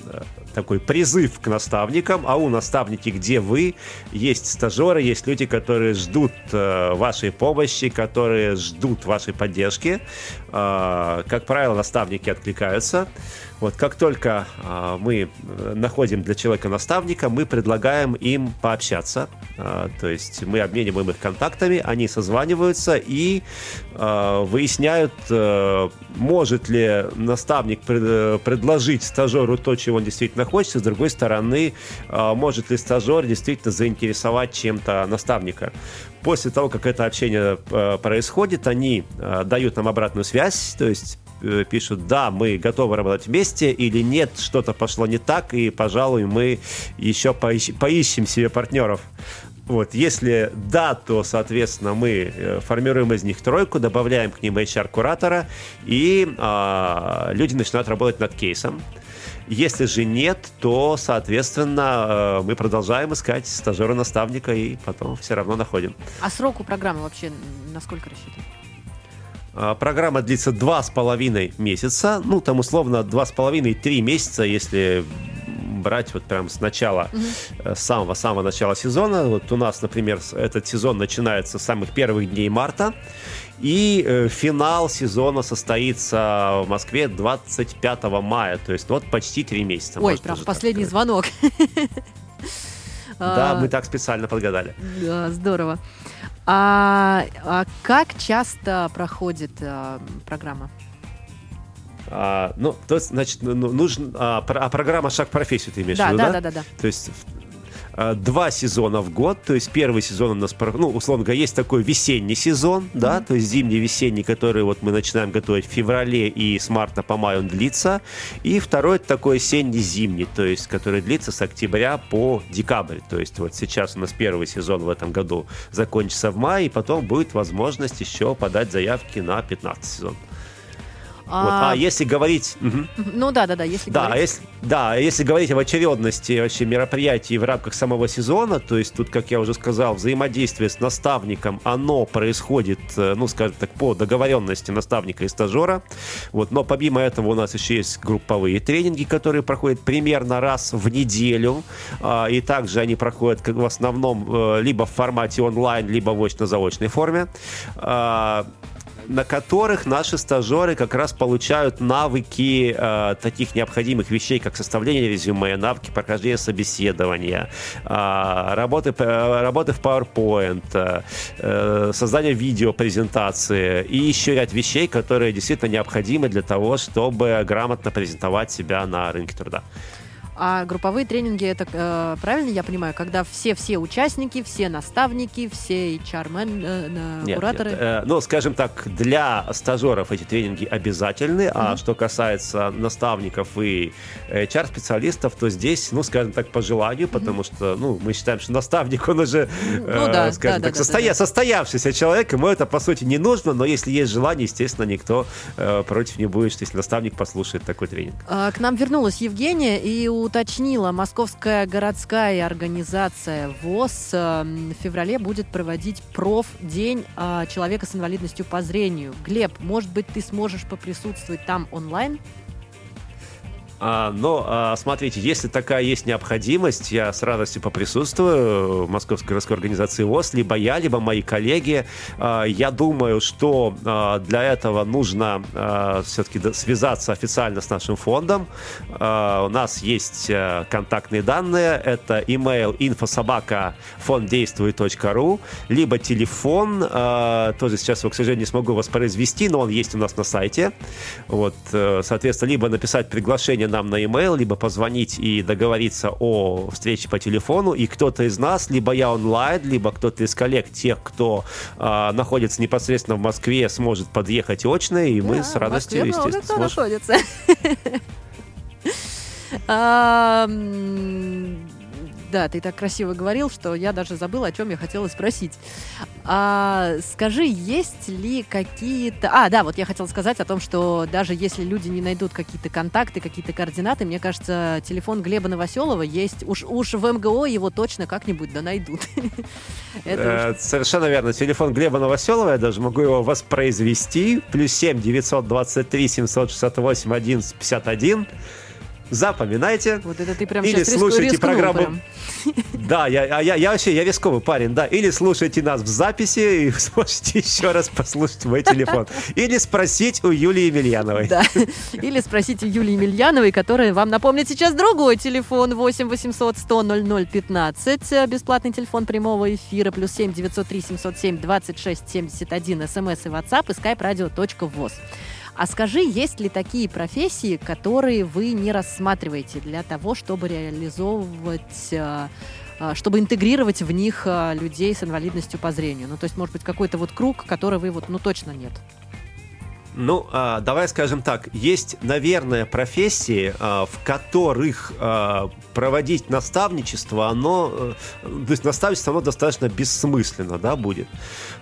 такой призыв к наставникам, а у наставники, где вы, есть стажеры, есть люди, которые ждут вашей помощи, которые ждут вашей поддержки. Как правило, наставники откликаются. Вот как только а, мы находим для человека наставника, мы предлагаем им пообщаться, а, то есть мы обмениваем их контактами, они созваниваются и а, выясняют, а, может ли наставник пред, предложить стажеру то, чего он действительно хочет, и, с другой стороны, а, может ли стажер действительно заинтересовать чем-то наставника. После того, как это общение а, происходит, они а, дают нам обратную связь, то есть пишут, да, мы готовы работать вместе, или нет, что-то пошло не так, и, пожалуй, мы еще поищем, поищем себе партнеров. Вот, если да, то, соответственно, мы формируем из них тройку, добавляем к ним эйч ар-куратора, и а, люди начинают работать над кейсом. Если же нет, то, соответственно, мы продолжаем искать стажера-наставника, и потом все равно находим. А срок у программы вообще насколько рассчитан? Программа длится два с половиной месяца, ну там условно два с половиной три месяца, если брать вот прям с начала, mm-hmm. с самого самого начала сезона. Вот у нас, например, этот сезон начинается с самых первых дней марта, и финал сезона состоится в Москве двадцать пятого мая, то есть вот почти три месяца. Ой, прям последний звонок. Да, мы так специально подгадали. Да, здорово. А, а как часто проходит а, программа? А, ну, то есть, значит, нужен, а, про, а программа «Шаг в профессию» ты имеешь в виду, да? Да, да, да, да. То есть а, два сезона в год, то есть первый сезон у нас, ну, условно говоря, есть такой весенний сезон, да, mm-hmm. то есть зимний-весенний, который вот мы начинаем готовить в феврале, и с марта по май он длится, и второй такой осенний-зимний, то есть который длится с октября по декабрь, то есть вот сейчас у нас первый сезон в этом году закончится в мае, и потом будет возможность еще подать заявки на пятнадцатый сезон. А... Вот. А если говорить... Угу. Ну да, да, да. Если да, говорить... Если, да, если говорить об очередности вообще мероприятий в рамках самого сезона, то есть тут, как я уже сказал, взаимодействие с наставником, оно происходит, ну, скажем так, по договоренности наставника и стажера. Вот. Но помимо этого у нас еще есть групповые тренинги, которые проходят примерно раз в неделю. И также они проходят в основном либо в формате онлайн, либо в очно-заочной форме, на которых наши стажеры как раз получают навыки э, таких необходимых вещей, как составление резюме, навыки прохождения собеседования, э, работы, э, работы в PowerPoint, э, создание видеопрезентации и еще ряд вещей, которые действительно необходимы для того, чтобы грамотно презентовать себя на рынке труда. А групповые тренинги, это э, правильно я понимаю, когда все-все участники, все наставники, все эйч ар-мен, э, э, кураторы? Нет, нет. Э, ну, скажем так, для стажеров эти тренинги обязательны, mm-hmm. а что касается наставников и эйч ар-специалистов, то здесь, ну, скажем так, по желанию, mm-hmm. потому что, ну, мы считаем, что наставник, он уже, э, ну, да, скажем да, так, да, состоя... да, да. состоявшийся человек, ему это, по сути, не нужно, но если есть желание, естественно, никто э, против не будет, если наставник послушает такой тренинг. А, к нам вернулась Евгения, и у уточнила, Московская городская организация ВОС в феврале будет проводить профдень человека с инвалидностью по зрению. Глеб, может быть, ты сможешь поприсутствовать там онлайн? А, но а, смотрите, если такая есть необходимость, я с радостью поприсутствую в Московской городской организации ВОС, либо я, либо мои коллеги. А, я думаю, что а, для этого нужно а, все-таки связаться официально с нашим фондом. А, у нас есть а, контактные данные, это email инфо собака фонд действуй точка ру, либо телефон, а, тоже сейчас его, к сожалению, не смогу воспроизвести, но он есть у нас на сайте. Вот, соответственно, либо написать приглашение нам на e-mail, либо позвонить и договориться о встрече по телефону, и кто-то из нас, либо я онлайн, либо кто-то из коллег, тех, кто э, находится непосредственно в Москве, сможет подъехать очно, и да, мы с радостью, естественно, сможем. В Москве много кто находится. Да, ты так красиво говорил, что я даже забыла, о чем я хотела спросить. А, скажи, есть ли какие-то... А, да, вот я хотела сказать о том, что даже если люди не найдут какие-то контакты, какие-то координаты, мне кажется, телефон Глеба Новоселова есть. Уж, уж в МГО его точно как-нибудь да найдут. Совершенно верно. Телефон Глеба Новоселова, я даже могу его воспроизвести. Плюс семь девятьсот двадцать три семьсот шестьдесят восемь одиннадцать пятьдесят один. Запоминайте. Вот это ты прям или сейчас слушайте рискну, программу. Прям. Да, я, я, я вообще я рисковый парень, да. Или слушайте нас в записи и сможете еще раз послушать мой телефон. Или спросить у Юлии Емельяновой. Да. Или спросить у Юлии Емельяновой, которая вам напомнит сейчас другой телефон восемь восемьсот сто ноль ноль пятнадцать. Бесплатный телефон прямого эфира плюс семь девятьсот три семьсот семь двадцать шесть семьдесят один. СМС и WhatsApp и skype radio точка voz. А скажи, есть ли такие профессии, которые вы не рассматриваете для того, чтобы реализовывать, чтобы интегрировать в них людей с инвалидностью по зрению? Ну, то есть, может быть, какой-то вот круг, который вы вот, ну, точно нет. Ну, давай скажем так, есть, наверное, профессии, в которых проводить наставничество, оно, то есть наставничество, оно достаточно бессмысленно, да, будет.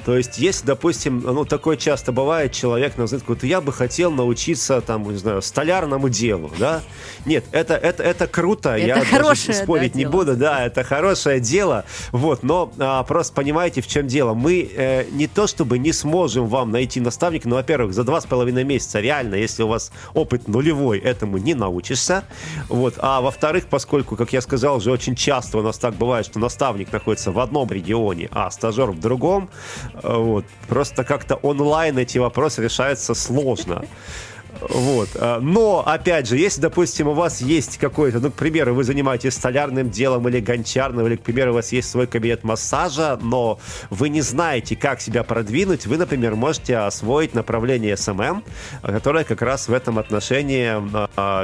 То есть, если, допустим, ну, такое часто бывает, человек нам говорит, вот я бы хотел научиться, там, не знаю, столярному делу, да. Нет, это, это, это круто, это я хорошее, даже спорить да, не дело. буду, да, это хорошее дело, вот, но а, просто понимаете, в чем дело. Мы э, не то чтобы не сможем вам найти наставника, но, во-первых, за два с половиной месяца реально, если у вас опыт нулевой, этому не научишься. Вот. А во-вторых, поскольку, как я сказал, уже очень часто у нас так бывает, что наставник находится в одном регионе, а стажер в другом, вот. Просто как-то онлайн эти вопросы решаются сложно. Вот. Но, опять же, если, допустим, у вас есть какой-то, ну, к примеру, вы занимаетесь столярным делом или гончарным, или, к примеру, у вас есть свой кабинет массажа, но вы не знаете, как себя продвинуть, вы, например, можете освоить направление эс эм эм, которое как раз в этом отношении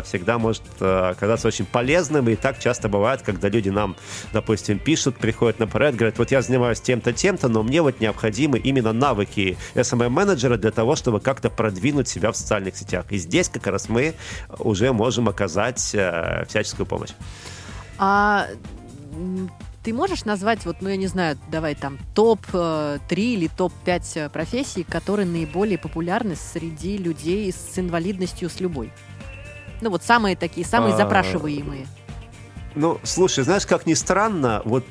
всегда может оказаться очень полезным, и так часто бывает, когда люди нам, допустим, пишут, приходят на проект, говорят, вот я занимаюсь тем-то, тем-то, но мне вот необходимы именно навыки эс эм эм-менеджера для того, чтобы как-то продвинуть себя в социальных сетях. И здесь как раз мы уже можем оказать э, всяческую помощь. А ты можешь назвать, вот, ну я не знаю, давай там топ три или топ пять профессий, которые наиболее популярны среди людей с инвалидностью с любой? Ну вот самые такие, самые а... запрашиваемые. Ну, слушай, знаешь, как ни странно, вот...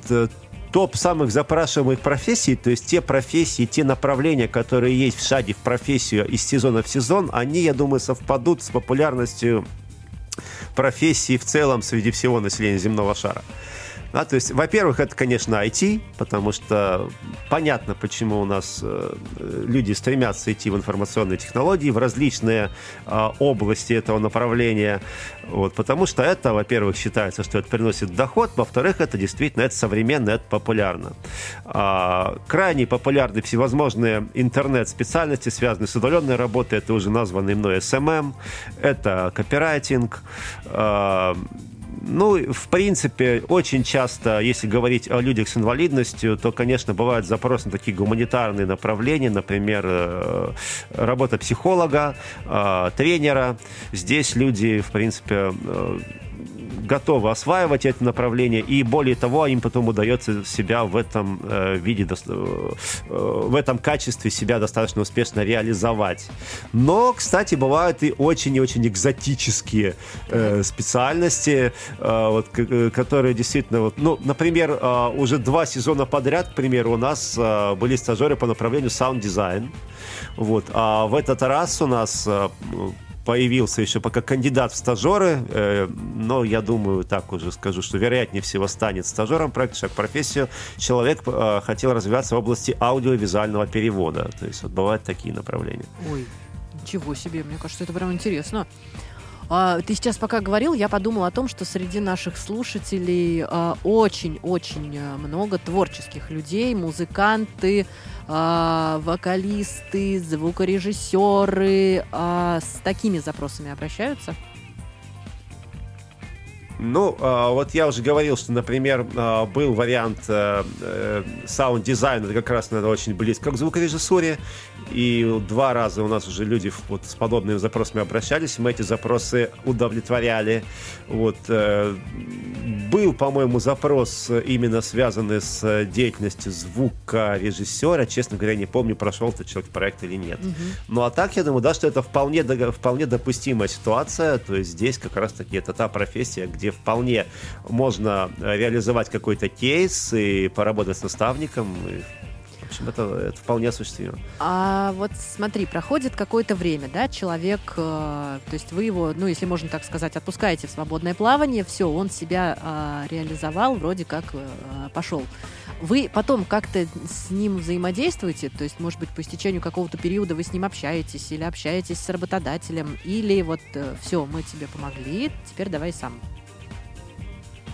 топ самых запрашиваемых профессий, то есть те профессии, те направления, которые есть в шаге в профессию из сезона в сезон, они, я думаю, совпадут с популярностью профессии в целом среди всего населения земного шара. А, то есть, во-первых, это, конечно, ай ти, потому что понятно, почему у нас э, люди стремятся идти в информационные технологии, в различные э, области этого направления, вот, потому что это, во-первых, считается, что это приносит доход, во-вторых, это действительно это современно, это популярно. А, крайне популярны всевозможные интернет-специальности, связанные с удаленной работой, это уже названный мной эс эм эм, это копирайтинг, э, Ну, в принципе, очень часто, если говорить о людях с инвалидностью, то, конечно, бывают запросы на такие гуманитарные направления, например, работа психолога, тренера. Здесь люди, в принципе, готовы осваивать это направление, и более того, им потом удается себя в этом э, виде, э, в этом качестве себя достаточно успешно реализовать. Но, кстати, бывают и очень и очень экзотические э, специальности, э, вот, к- которые действительно, вот, ну, например, э, уже два сезона подряд, к примеру, у нас э, были стажеры по направлению саунд-дизайн. Вот, а в этот раз у нас э, появился еще пока кандидат в стажеры, э, но я думаю, так уже скажу, что вероятнее всего станет стажером проекта «Шаг в профессию». Человек э, хотел развиваться в области аудиовизуального перевода. То есть вот бывают такие направления. Ой, ничего себе, мне кажется, это прям интересно. А, ты сейчас пока говорил, я подумала о том, что среди наших слушателей а, очень-очень много творческих людей, музыканты, а, вокалисты, звукорежиссеры. А, с такими запросами обращаются? Ну, вот я уже говорил, что, например, был вариант саунд-дизайна, это как раз, наверное, очень близко к звукорежиссуре, и два раза у нас уже люди вот с подобными запросами обращались, мы эти запросы удовлетворяли. Вот. Был, по-моему, запрос именно связанный с деятельностью звукорежиссера, честно говоря, не помню, прошел этот человек проект или нет. Угу. Ну, а так, я думаю, да, что это вполне, вполне допустимая ситуация, то есть здесь как раз-таки это та профессия, где вполне можно реализовать какой-то кейс и поработать с наставником. И, в общем, это, это вполне осуществимо. А вот смотри, проходит какое-то время, да, человек, то есть вы его, ну, если можно так сказать, отпускаете в свободное плавание, все, он себя реализовал, вроде как пошел. Вы потом как-то с ним взаимодействуете? То есть, может быть, по истечению какого-то периода вы с ним общаетесь или общаетесь с работодателем? Или вот все, мы тебе помогли, теперь давай сам.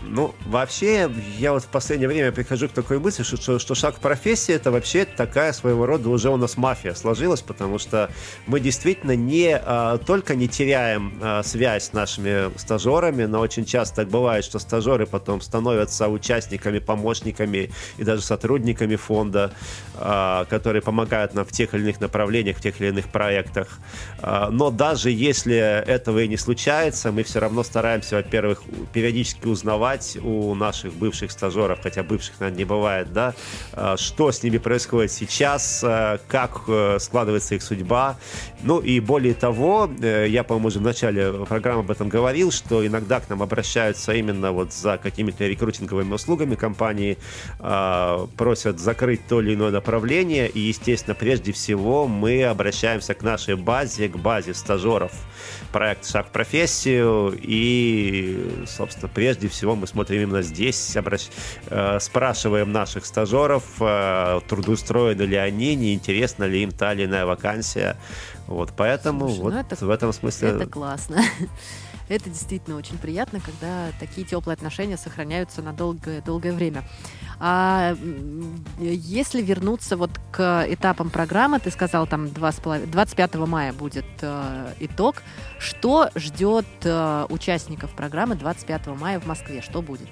Ну, вообще, я вот в последнее время прихожу к такой мысли, что, что шаг в профессии — это вообще такая своего рода уже у нас мафия сложилась, потому что мы действительно не а, только не теряем а, связь с нашими стажерами, но очень часто так бывает, что стажеры потом становятся участниками, помощниками и даже сотрудниками фонда, а, которые помогают нам в тех или иных направлениях, в тех или иных проектах. А, но даже если этого и не случается, мы все равно стараемся, во-первых, периодически узнавать у наших бывших стажеров, хотя бывших, наверное, не бывает, да, что с ними происходит сейчас, как складывается их судьба. Ну и более того, я, по-моему, уже в начале программы об этом говорил, что иногда к нам обращаются именно вот за какими-то рекрутинговыми услугами компании, просят закрыть то или иное направление, и, естественно, прежде всего мы обращаемся к нашей базе, к базе стажеров проекта «Шаг в профессию», и, собственно, прежде всего мы смотрим именно здесь, обращ... э, спрашиваем наших стажеров, э, трудоустроены ли они, не интересна ли им та или иная вакансия. Вот, поэтому Слушай, вот ну это, в этом смысле... Это классно. Это действительно очень приятно, когда такие теплые отношения сохраняются на долгое-долгое время. А если вернуться вот к этапам программы, ты сказал, там двадцать пятого мая будет э, итог. Что ждет э, участников программы двадцать пятого мая в Москве? Что будет?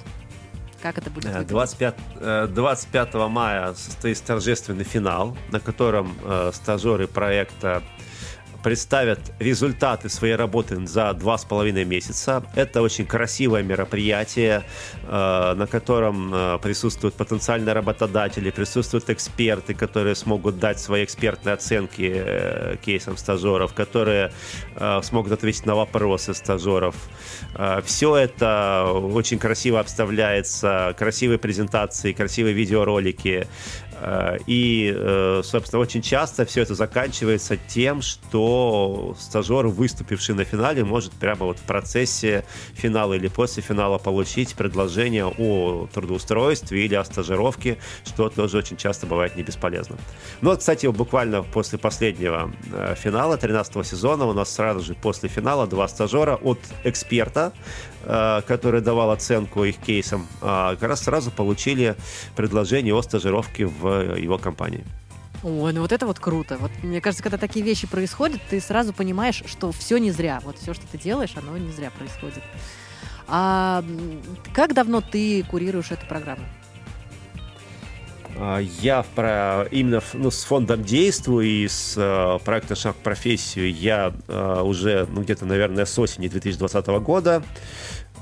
Как это будет выглядеть? двадцать пятого мая состоится торжественный финал, на котором э, стажеры проекта представят результаты своей работы за два с половиной месяца. Это очень красивое мероприятие, на котором присутствуют потенциальные работодатели, присутствуют эксперты, которые смогут дать свои экспертные оценки кейсам стажеров, которые смогут ответить на вопросы стажеров. Все это очень красиво обставляется, красивые презентации, красивые видеоролики. И, собственно, очень часто все это заканчивается тем, что стажер, выступивший на финале, может прямо вот в процессе финала или после финала получить предложение о трудоустройстве или о стажировке, что тоже очень часто бывает не бесполезно. Но, кстати, буквально после последнего финала, тринадцатого сезона, у нас сразу же после финала два стажера от эксперта, который давал оценку их кейсам, как раз сразу получили предложение о стажировке в его компании. Ой, ну вот это вот круто. Вот, мне кажется, когда такие вещи происходят, ты сразу понимаешь, что все не зря. Вот все, что ты делаешь, оно не зря происходит. А как давно ты курируешь эту программу? Я про, именно ну, с фондом «Действуй» и с э, проекта «Шаг в профессию» я э, уже ну, где-то, наверное, с осени две тысячи двадцатого года.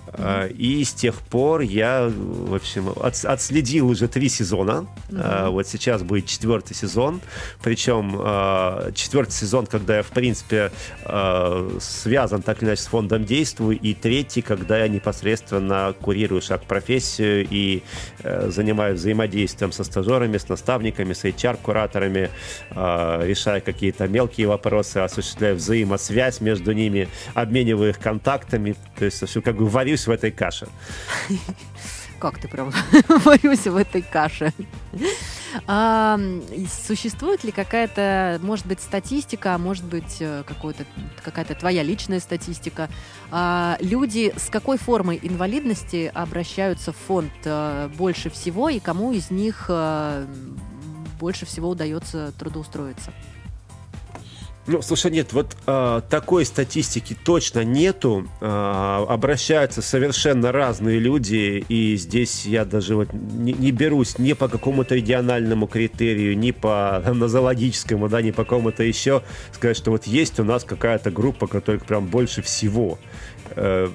Mm-hmm. И с тех пор я, в общем, от, отследил уже три сезона. Mm-hmm. Вот сейчас будет четвертый сезон. Причем четвертый сезон, когда я, в принципе, связан так или иначе с фондом «Действуй», и третий, когда я непосредственно курирую «Шаг в профессию» и занимаюсь взаимодействием со стажерами партнерами, с наставниками, с эйч ар-кураторами, решая какие-то мелкие вопросы, осуществляя взаимосвязь между ними, обменивая их контактами. То есть как бы варюсь в этой каше. Как ты прям варюсь в этой каше. А существует ли какая-то, может быть, статистика, может быть, какая-то твоя личная статистика? А люди с какой формой инвалидности обращаются в фонд больше всего, и кому из них больше всего удается трудоустроиться? Ну, слушай, нет, вот э, такой статистики точно нету. Э, обращаются совершенно разные люди, и здесь я даже вот не, не берусь ни по какому-то региональному критерию, ни по нозологическому, да, ни по какому-то еще сказать, что вот есть у нас какая-то группа, которая прям больше всего. Э,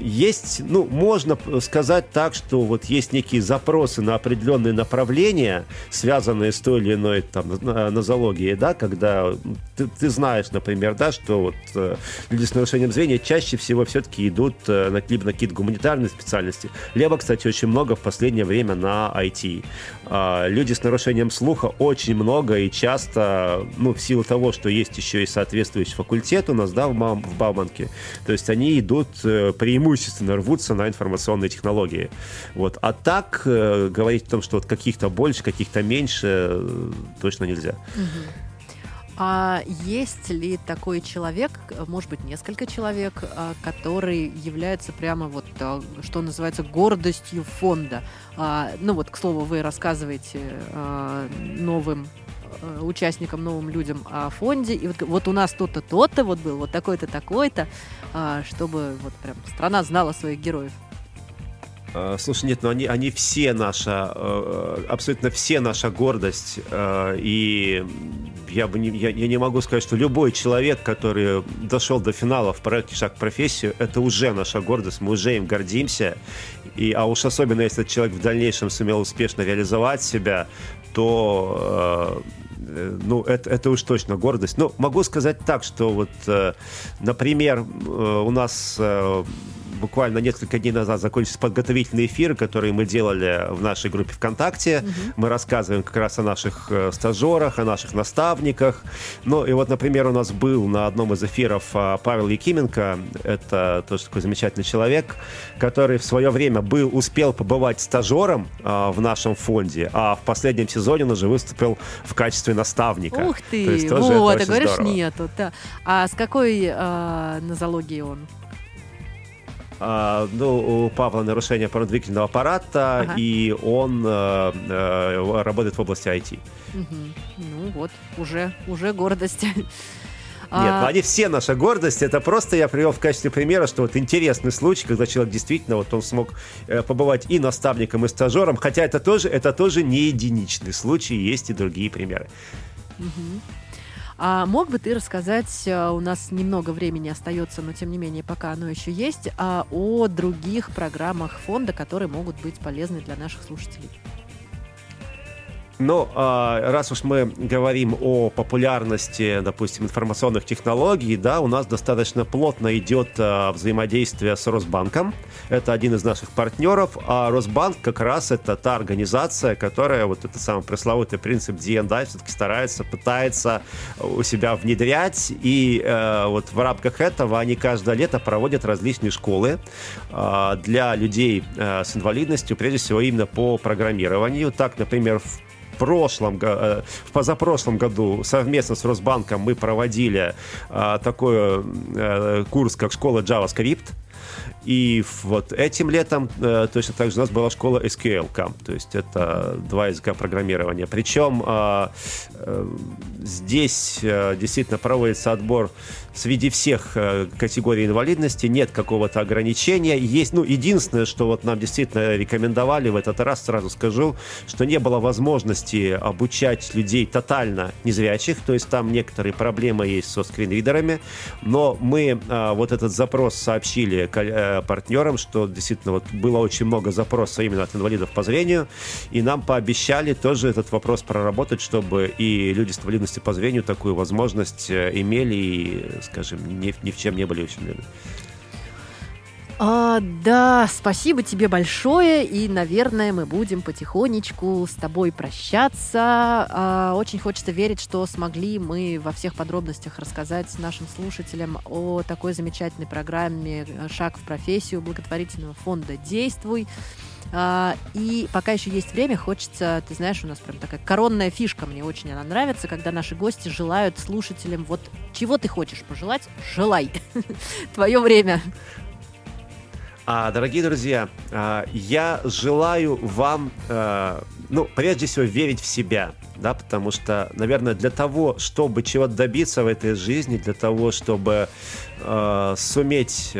есть, ну, можно сказать так, что вот есть некие запросы на определенные направления, связанные с той или иной там нозологией, да, когда ты, ты знаешь, например, да, что вот э, люди с нарушением зрения чаще всего все-таки идут э, на, либо на какие-то гуманитарные специальности, либо, кстати, очень много в последнее время на ай ти. Э, люди с нарушением слуха очень много и часто, ну, в силу того, что есть еще и соответствующий факультет у нас, да, в, Баум, в Бауманке, то есть они идут э, преимущественно рвутся на информационные технологии. Вот. А так э, говорить о том, что вот каких-то больше, каких-то меньше, э, точно нельзя. Угу. А есть ли такой человек, может быть, несколько человек, который является прямо вот, что называется, гордостью фонда? Ну вот, к слову, вы рассказываете новым участникам, новым людям о фонде, и вот, вот у нас то-то, то-то вот был, вот такой-то, такой-то, чтобы вот прям страна знала своих героев. Слушай, нет, но ну они, они все наша, абсолютно все наша гордость, и я, бы не, я, я не могу сказать, что любой человек, который дошел до финала в проекте «Шаг в профессию», это уже наша гордость, мы уже им гордимся, и, а уж особенно, если этот человек в дальнейшем сумел успешно реализовать себя, то... Ну, это, это уж точно гордость. Но могу сказать так, что вот, например, у нас буквально несколько дней назад закончился подготовительный эфир, который мы делали в нашей группе ВКонтакте. Mm-hmm. Мы рассказываем как раз о наших стажерах, о наших наставниках. Ну, и вот, например, у нас был на одном из эфиров Павел Якименко. Это тоже такой замечательный человек, который в свое время был, успел побывать стажером а, в нашем фонде, а в последнем сезоне он уже выступил в качестве наставника. Ух ты! То есть тоже О, это ты говоришь, здорово. Нету. Да. А с какой э, нозологией он? А, ну, у Павла нарушение опорно-двигательного аппарата, ага. и он э, э, работает в области ай ти. Угу. Ну вот, уже, уже гордость. Нет, ну они все наша гордость. Это просто я привел в качестве примера, что вот интересный случай, когда человек действительно вот он смог побывать и наставником, и стажером. Хотя это тоже, это тоже не единичный случай, есть и другие примеры. Угу. А мог бы ты рассказать, у нас немного времени остается, но тем не менее пока оно еще есть, о других программах фонда, которые могут быть полезны для наших слушателей? Ну, раз уж мы говорим о популярности, допустим, информационных технологий, да, у нас достаточно плотно идет взаимодействие с Росбанком. Это один из наших партнеров, а Росбанк как раз это та организация, которая вот этот самый пресловутый принцип ди энд ай все-таки старается, пытается у себя внедрять, и э, вот в рамках этого они каждое лето проводят различные школы э, для людей э, с инвалидностью, прежде всего именно по программированию. Так, например, в В прошлом, в позапрошлом году совместно с Росбанком мы проводили а, такой а, курс, как «Школа JavaScript». И вот этим летом э, точно так же у нас была школа эс кью эл Camp, то есть это два языка программирования. Причем э, э, здесь э, действительно проводится отбор среди всех э, категорий инвалидности, нет какого-то ограничения. Есть, ну, единственное, что вот нам действительно рекомендовали в этот раз, сразу скажу, что не было возможности обучать людей тотально незрячих, то есть там некоторые проблемы есть со скринридерами, но мы э, вот этот запрос сообщили партнерам, что действительно вот было очень много запросов именно от инвалидов по зрению, и нам пообещали тоже этот вопрос проработать, чтобы и люди с инвалидностью по зрению такую возможность имели и, скажем, ни, ни в чем не были ущемлены. А, да, спасибо тебе большое. И, наверное, мы будем потихонечку с тобой прощаться. А, очень хочется верить, что смогли мы во всех подробностях рассказать нашим слушателям о такой замечательной программе «Шаг в профессию» благотворительного фонда «Действуй». И пока еще есть время, хочется, ты знаешь, у нас прям такая коронная фишка, мне очень она нравится, когда наши гости желают слушателям, вот чего ты хочешь пожелать, желай, твое время. Дорогие друзья, я желаю вам, ну, прежде всего, верить в себя, да, потому что, наверное, для того, чтобы чего-то добиться в этой жизни, для того, чтобы суметь...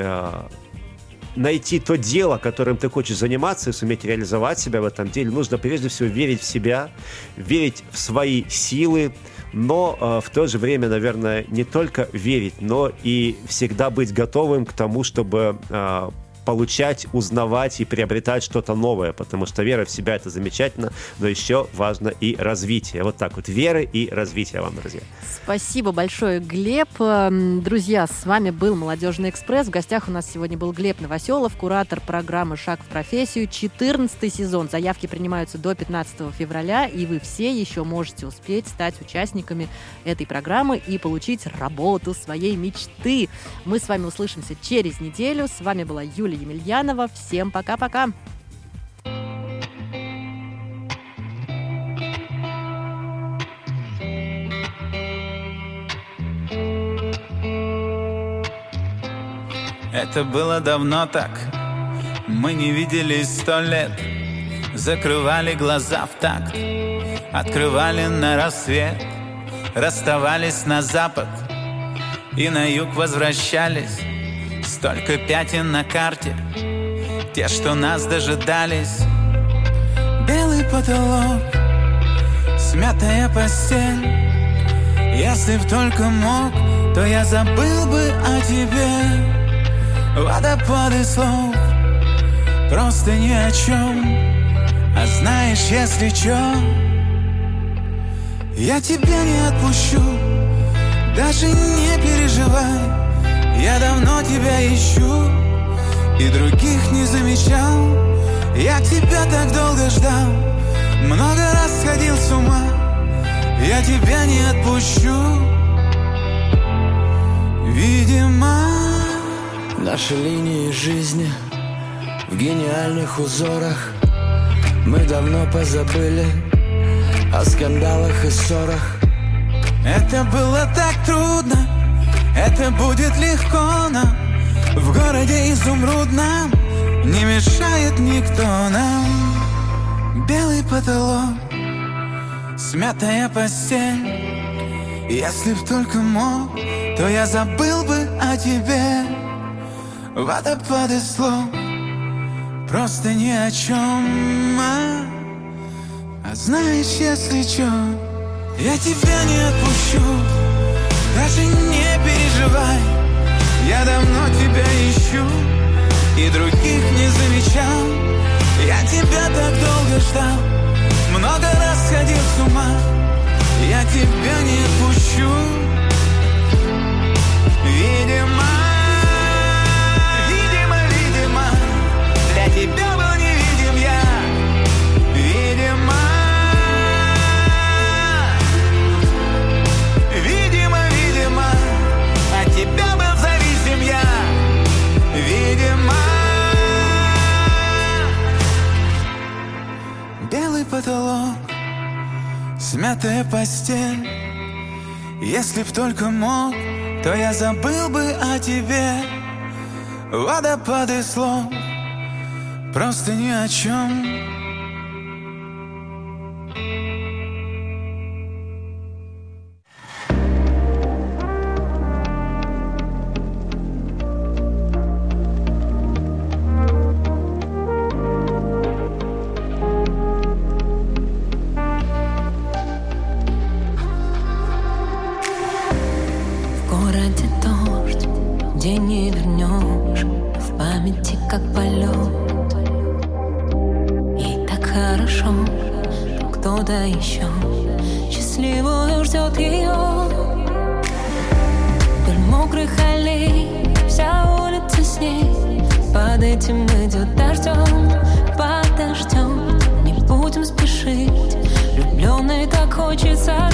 найти то дело, которым ты хочешь заниматься, и суметь реализовать себя в этом деле, нужно прежде всего верить в себя, верить в свои силы, но э, в то же время, наверное, не только верить, но и всегда быть готовым к тому, чтобы э, получать, узнавать и приобретать что-то новое, потому что вера в себя – это замечательно, но еще важно и развитие. Вот так вот, веры и развитие вам, друзья. Спасибо большое, Глеб. Друзья, с вами был «Молодежный экспресс». В гостях у нас сегодня был Глеб Новоселов, куратор программы «Шаг в профессию». четырнадцатый сезон. Заявки принимаются до пятнадцатого февраля, и вы все еще можете успеть стать участниками этой программы и получить работу своей мечты. Мы с вами услышимся через неделю. С вами была Юлия Емельянова. Всем пока-пока. Это было давно так. Мы не виделись сто лет. Закрывали глаза в такт. Открывали на рассвет. Расставались на запад. И на юг возвращались. Столько пятен на карте, те, что нас дожидались. Белый потолок, смятая постель. Если б только мог, то я забыл бы о тебе. Водопады слов, просто ни о чем. А знаешь, если чё, я тебя не отпущу, даже не переживай. Я давно тебя ищу и других не замечал. Я тебя так долго ждал, много раз сходил с ума. Я тебя не отпущу. Видимо, наши линии жизни в гениальных узорах. Мы давно позабыли о скандалах и ссорах. Это было так трудно, это будет легко нам. В городе изумрудном не мешает никто нам. Белый потолок, смятая постель. Если б только мог, то я забыл бы о тебе. Водопады слов, просто ни о чем. А, а знаешь, если чё, я тебя не отпущу. Даже не переживай, я давно тебя ищу и других не замечал. Я тебя так долго ждал, много раз ходил с ума. Я тебя не отпущу, видимо, видимо, видимо, для тебя был невидим я, видимо. Тебя был зависим я, видимо. Белый потолок, смятая постель. Если б только мог, то я забыл бы о тебе. Водопады слов, просто ни о чем. этим идет дождем, под дождем. Не будем спешить, влюбленный так хочется.